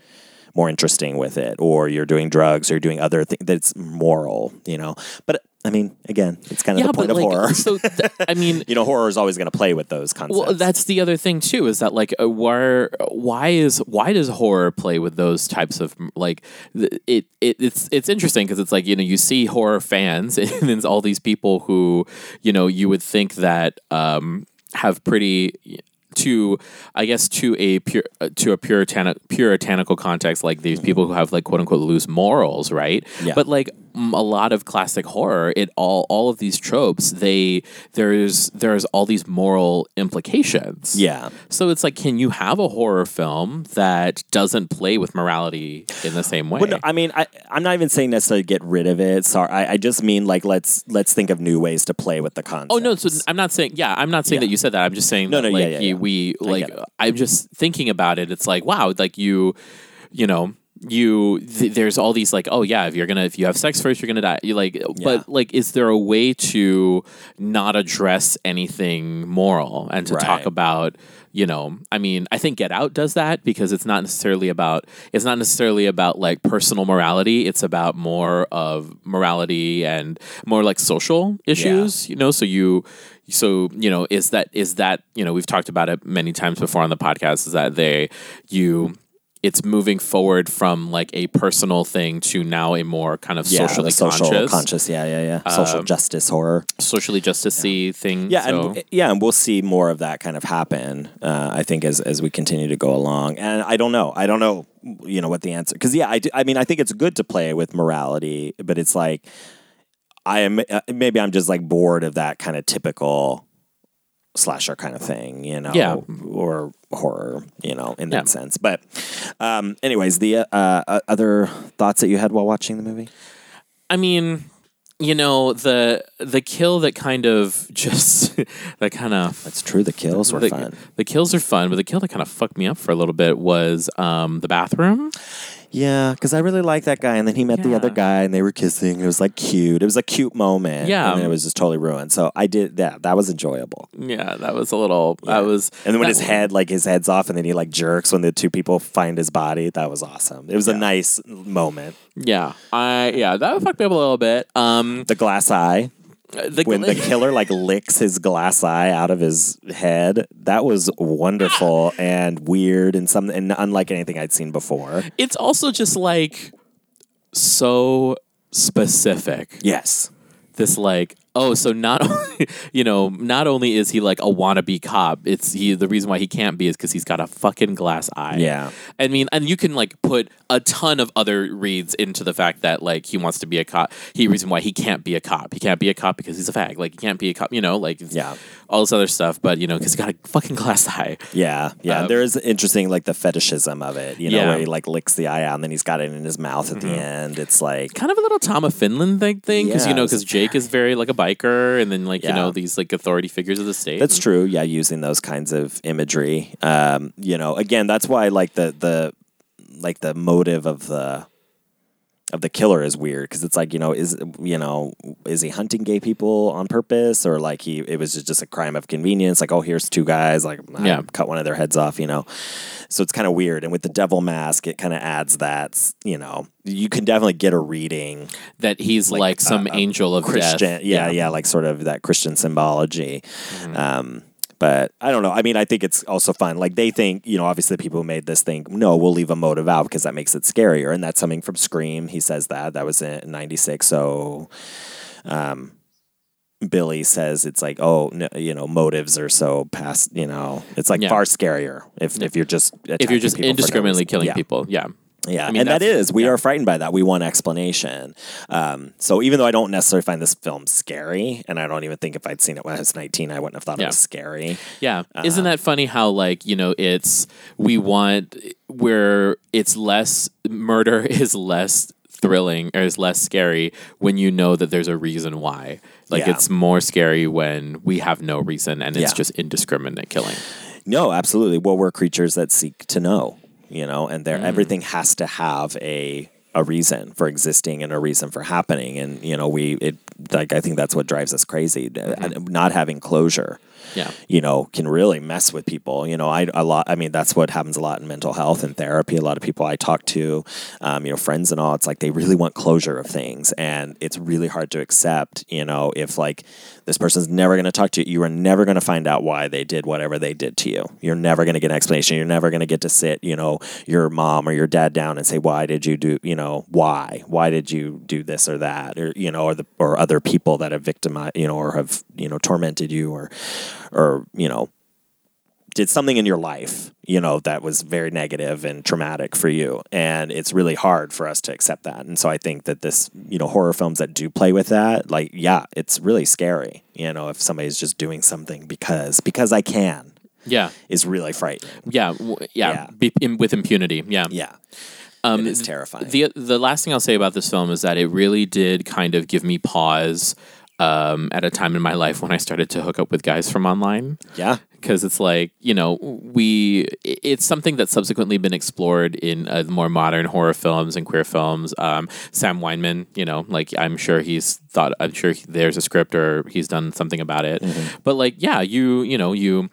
more interesting with it. Or you're doing drugs or you're doing other things that's moral, you know, but I mean, again, it's kind of the point of like, horror. So, I mean, you know, horror is always going to play with those concepts. Well, that's the other thing too, is that like, why does horror play with those types of like? It's interesting because it's like, you know, you see horror fans and then all these people who, you know, you would think that have pretty. To a puritanical context, like these people who have like quote unquote loose morals, right? Yeah. But like a lot of classic horror, all of these tropes, there's all these moral implications. Yeah. So it's like, can you have a horror film that doesn't play with morality in the same way? Well, no, I mean, I'm not even saying necessarily get rid of it. Sorry, I just mean like let's think of new ways to play with the concept. Oh no, so I'm not saying that you said that. I'm just saying I'm just thinking about it. It's like, wow, like you know, there's all these like, oh yeah, if you have sex first, you're gonna die. You like, yeah. But like, is there a way to not address anything moral and to talk about, you know, I mean, I think Get Out does that because it's not necessarily about like personal morality. It's about more of morality and more like social issues, you know? So, is that, you know, we've talked about it many times before on the podcast, is that it's moving forward from like a personal thing to now a more kind of socially conscious. Yeah. Social justice horror. Socially justice-y thing. Yeah, so. And we'll see more of that kind of happen, I think, as we continue to go along. And I don't know, you know, what the answer... Because, I think it's good to play with morality, but it's like, maybe I'm just like bored of that kind of typical... slasher kind of thing, you know, or horror, you know, in that sense. But anyways, the other thoughts that you had while watching the movie? I mean, you know, the kill that kind of just, that kind of... That's true, the kills were fun. The kills are fun, but the kill that kind of fucked me up for a little bit was the bathroom. Yeah, because I really liked that guy, and then he met the other guy, and they were kissing. It was like cute. It was a cute moment. Yeah, and then it was just totally ruined. So I did that. That was enjoyable. Yeah, that was a little. Yeah. That was. And then when his head's off, and then he like jerks when the two people find his body. That was awesome. It was a nice moment. Yeah, that fucked me up a little bit. The glass eye. When the killer like licks his glass eye out of his head, that was wonderful and weird and unlike anything I'd seen before. It's also just like so specific. Yes, this like. Oh, so not only is he like a wannabe cop, the reason why he can't be is because he's got a fucking glass eye. Yeah. I mean, and you can like put a ton of other reads into the fact that like he wants to be a cop. The reason why he can't be a cop. He can't be a cop because he's a fag. Like he can't be a cop, you know, like all this other stuff. But, you know, because he's got a fucking glass eye. Yeah. Yeah. There is interesting like the fetishism of it, you know, where he like licks the eye out and then he's got it in his mouth at the end. It's like kind of a little Tom of Finland thing because, you know, because Jake is very like a biker and then like you know these like authority figures of the state. That's true. Yeah, using those kinds of imagery. You know, again, that's why like the motive of the killer is weird because it's like, you know, is he hunting gay people on purpose or like it was just a crime of convenience? Like, oh, here's two guys, like cut one of their heads off, you know. So it's kind of weird, and with the devil mask, it kind of adds that, you know. You can definitely get a reading that he's like some angel of Christian, death. Like sort of that Christian symbology. Mm-hmm. But I don't know. I mean, I think it's also fun. Like they think, you know, obviously the people who made this think, no, we'll leave a motive out because that makes it scarier. And that's something from Scream. He says that was in 96. So, Billy says it's like, oh, no, you know, motives are so past, you know, it's like far scarier if you're just, indiscriminately killing people. Yeah. Yeah, I mean, and we are frightened by that. We want explanation. So even though I don't necessarily find this film scary, and I don't even think if I'd seen it when I was 19, I wouldn't have thought it was scary. Yeah. Isn't that funny how, like, you know, murder is less thrilling or is less scary when you know that there's a reason why. Like, it's more scary when we have no reason and it's just indiscriminate killing. No, absolutely. Well, we're creatures that seek to know. You know, and everything has to have a reason for existing and a reason for happening. And, you know, I think that's what drives us crazy. Mm-hmm. Not having closure, you know, can really mess with people. You know, that's what happens a lot in mental health and therapy. A lot of people I talk to, you know, friends and all, it's like, they really want closure of things. And it's really hard to accept, you know, if like this person's never going to talk to you, you are never going to find out why they did whatever they did to you. You're never going to get an explanation. You're never going to get to sit, you know, your mom or your dad down and say, why did you do, you know, why did you do this or that, or, you know, or other people that have victimized, you know, or have, you know, tormented you or, you know, did something in your life, you know, that was very negative and traumatic for you. And it's really hard for us to accept that. And so I think that this, you know, horror films that do play with that, like, yeah, it's really scary, you know, if somebody's just doing something because I can, is really frightening. With impunity. Yeah. It is terrifying. The last thing I'll say about this film is that it really did kind of give me pause at a time in my life when I started to hook up with guys from online. Yeah. because it's like, you know, it's something that's subsequently been explored in more modern horror films and queer films. Sam Weinman, you know, like there's a script or he's done something about it. Mm-hmm. But like, yeah, you're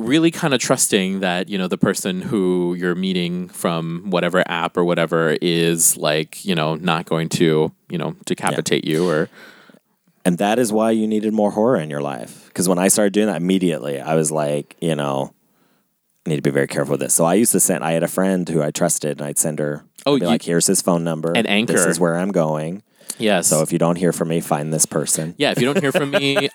really kind of trusting that, you know, the person who you're meeting from whatever app or whatever is like, you know, not going to, you know, decapitate you or... And that is why you needed more horror in your life. Because when I started doing that immediately, I was like, you know, I need to be very careful with this. So I had a friend who I trusted, and I'd send her, here's his phone number. And anchor. This is where I'm going. Yes. So if you don't hear from me, find this person. Yeah, if you don't hear from me.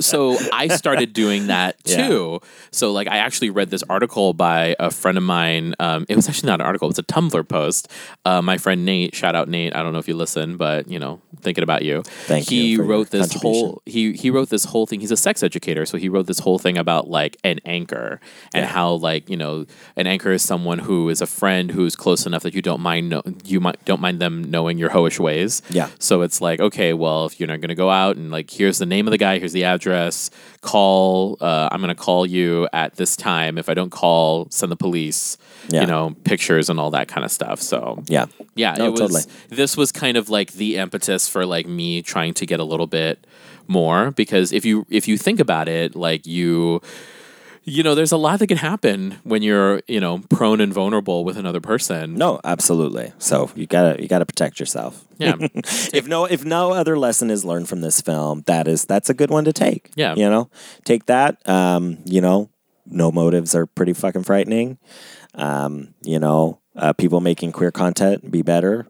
So I started doing that too. Yeah. So like I actually read this article by a friend of mine. It was actually not an article. It was a Tumblr post. My friend Nate, shout out Nate. I don't know if you listen, but you know, thinking about you. Thank you. He wrote this whole thing. He's a sex educator. So he wrote this whole thing about like an anchor and how like, you know, an anchor is someone who is a friend who's close enough that you don't mind them knowing your hoish ways. Yeah. So it's like, okay, well, if you're not going to go out and like, here's the name of the guy, here's the address, call, I'm going to call you at this time. If I don't call, send the police, you know, pictures and all that kind of stuff. So this was kind of like the impetus for like me trying to get a little bit more, because if you think about it, like you know, there's a lot that can happen when you're, you know, prone and vulnerable with another person. No, absolutely. So you gotta protect yourself. Yeah. If no other lesson is learned from this film, that's a good one to take. Yeah. You know, take that. You know, no motives are pretty fucking frightening. You know, people making queer content, be better.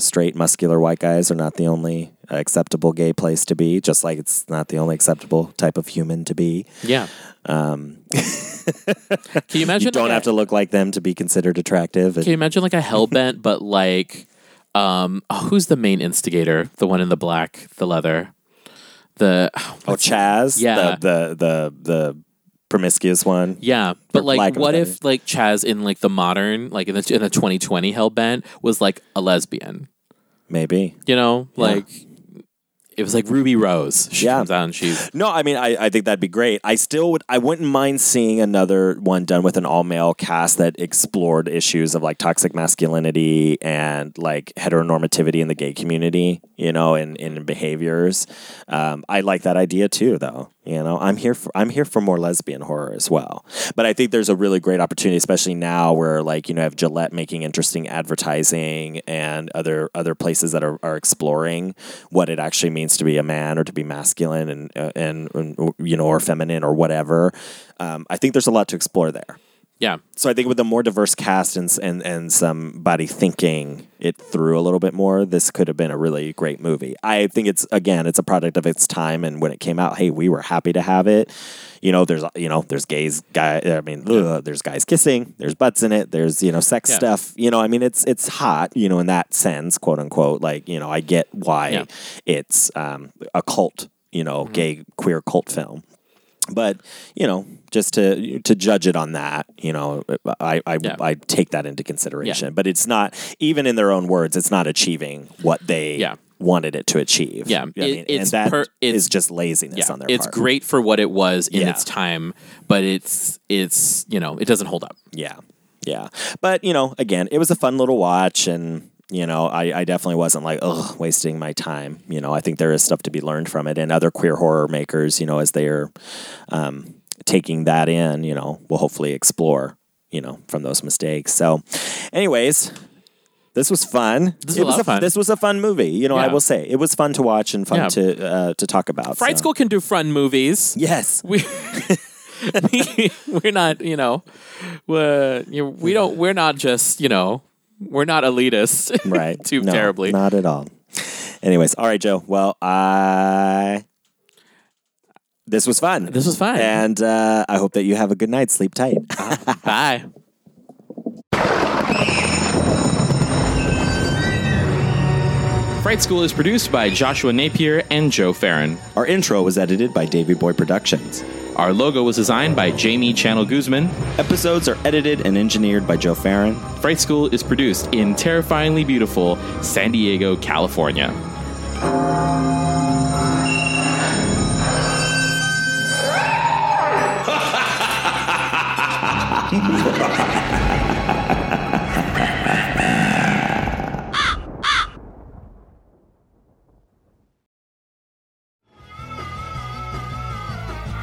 Straight, muscular white guys are not the only acceptable gay place to be, just like it's not the only acceptable type of human to be. Yeah. Can you imagine? You don't have to look like them to be considered attractive. Can you imagine like a Hellbent, but like, who's the main instigator? The one in the black, the leather, Chaz. Yeah. The promiscuous one. Yeah. But like, what if like Chaz in like the modern, like in the 2020 Hellbent was like a lesbian? Maybe. You know, like it was like Ruby Rose. She comes out and she's... No, I mean, I think that'd be great. I wouldn't mind seeing another one done with an all-male cast that explored issues of like toxic masculinity and like heteronormativity in the gay community, you know, in behaviors. I like that idea too, though. You know, I'm here for more lesbian horror as well. But I think there's a really great opportunity, especially now where like, you know, I have Gillette making interesting advertising and other places that are exploring what it actually means to be a man or to be masculine and you know, or feminine or whatever. I think there's a lot to explore there. Yeah. So I think with a more diverse cast and somebody thinking it through a little bit more, this could have been a really great movie. I think it's a product of its time, and when it came out, hey, we were happy to have it. You know, there's there's guys kissing, there's butts in it, there's, you know, sex stuff. You know, I mean, it's hot, you know, in that sense, quote unquote. Like, you know, I get why it's a cult, you know, gay queer cult film. But, you know, just to judge it on that, you know, I take that into consideration. Yeah. But it's not, even in their own words, it's not achieving what they wanted it to achieve. Yeah. You know what I mean? It's just laziness on their part. It's great for what it was in its time, but it's you know, it doesn't hold up. Yeah. Yeah. But, you know, again, it was a fun little watch, and... You know, I definitely wasn't like, ugh, wasting my time. You know, I think there is stuff to be learned from it. And other queer horror makers, you know, as they are taking that in, you know, will hopefully explore, you know, from those mistakes. So anyways, this was fun. This was a fun movie. You know, I will say it was fun to watch and fun to talk about. Fright School can do fun movies. Yes. We're not, you know, we're not just, you know. We're not elitist, right? Terribly. Not at all. Anyways, all right, Joe. Well, this was fun. And I hope that you have a good night. Sleep tight. Bye. Fright School is produced by Joshua Napier and Joe Farron. Our intro was edited by Davey Boy Productions. Our logo was designed by Jamie Channel Guzman. Episodes are edited and engineered by Joe Farron. Fright School is produced in terrifyingly beautiful San Diego, California.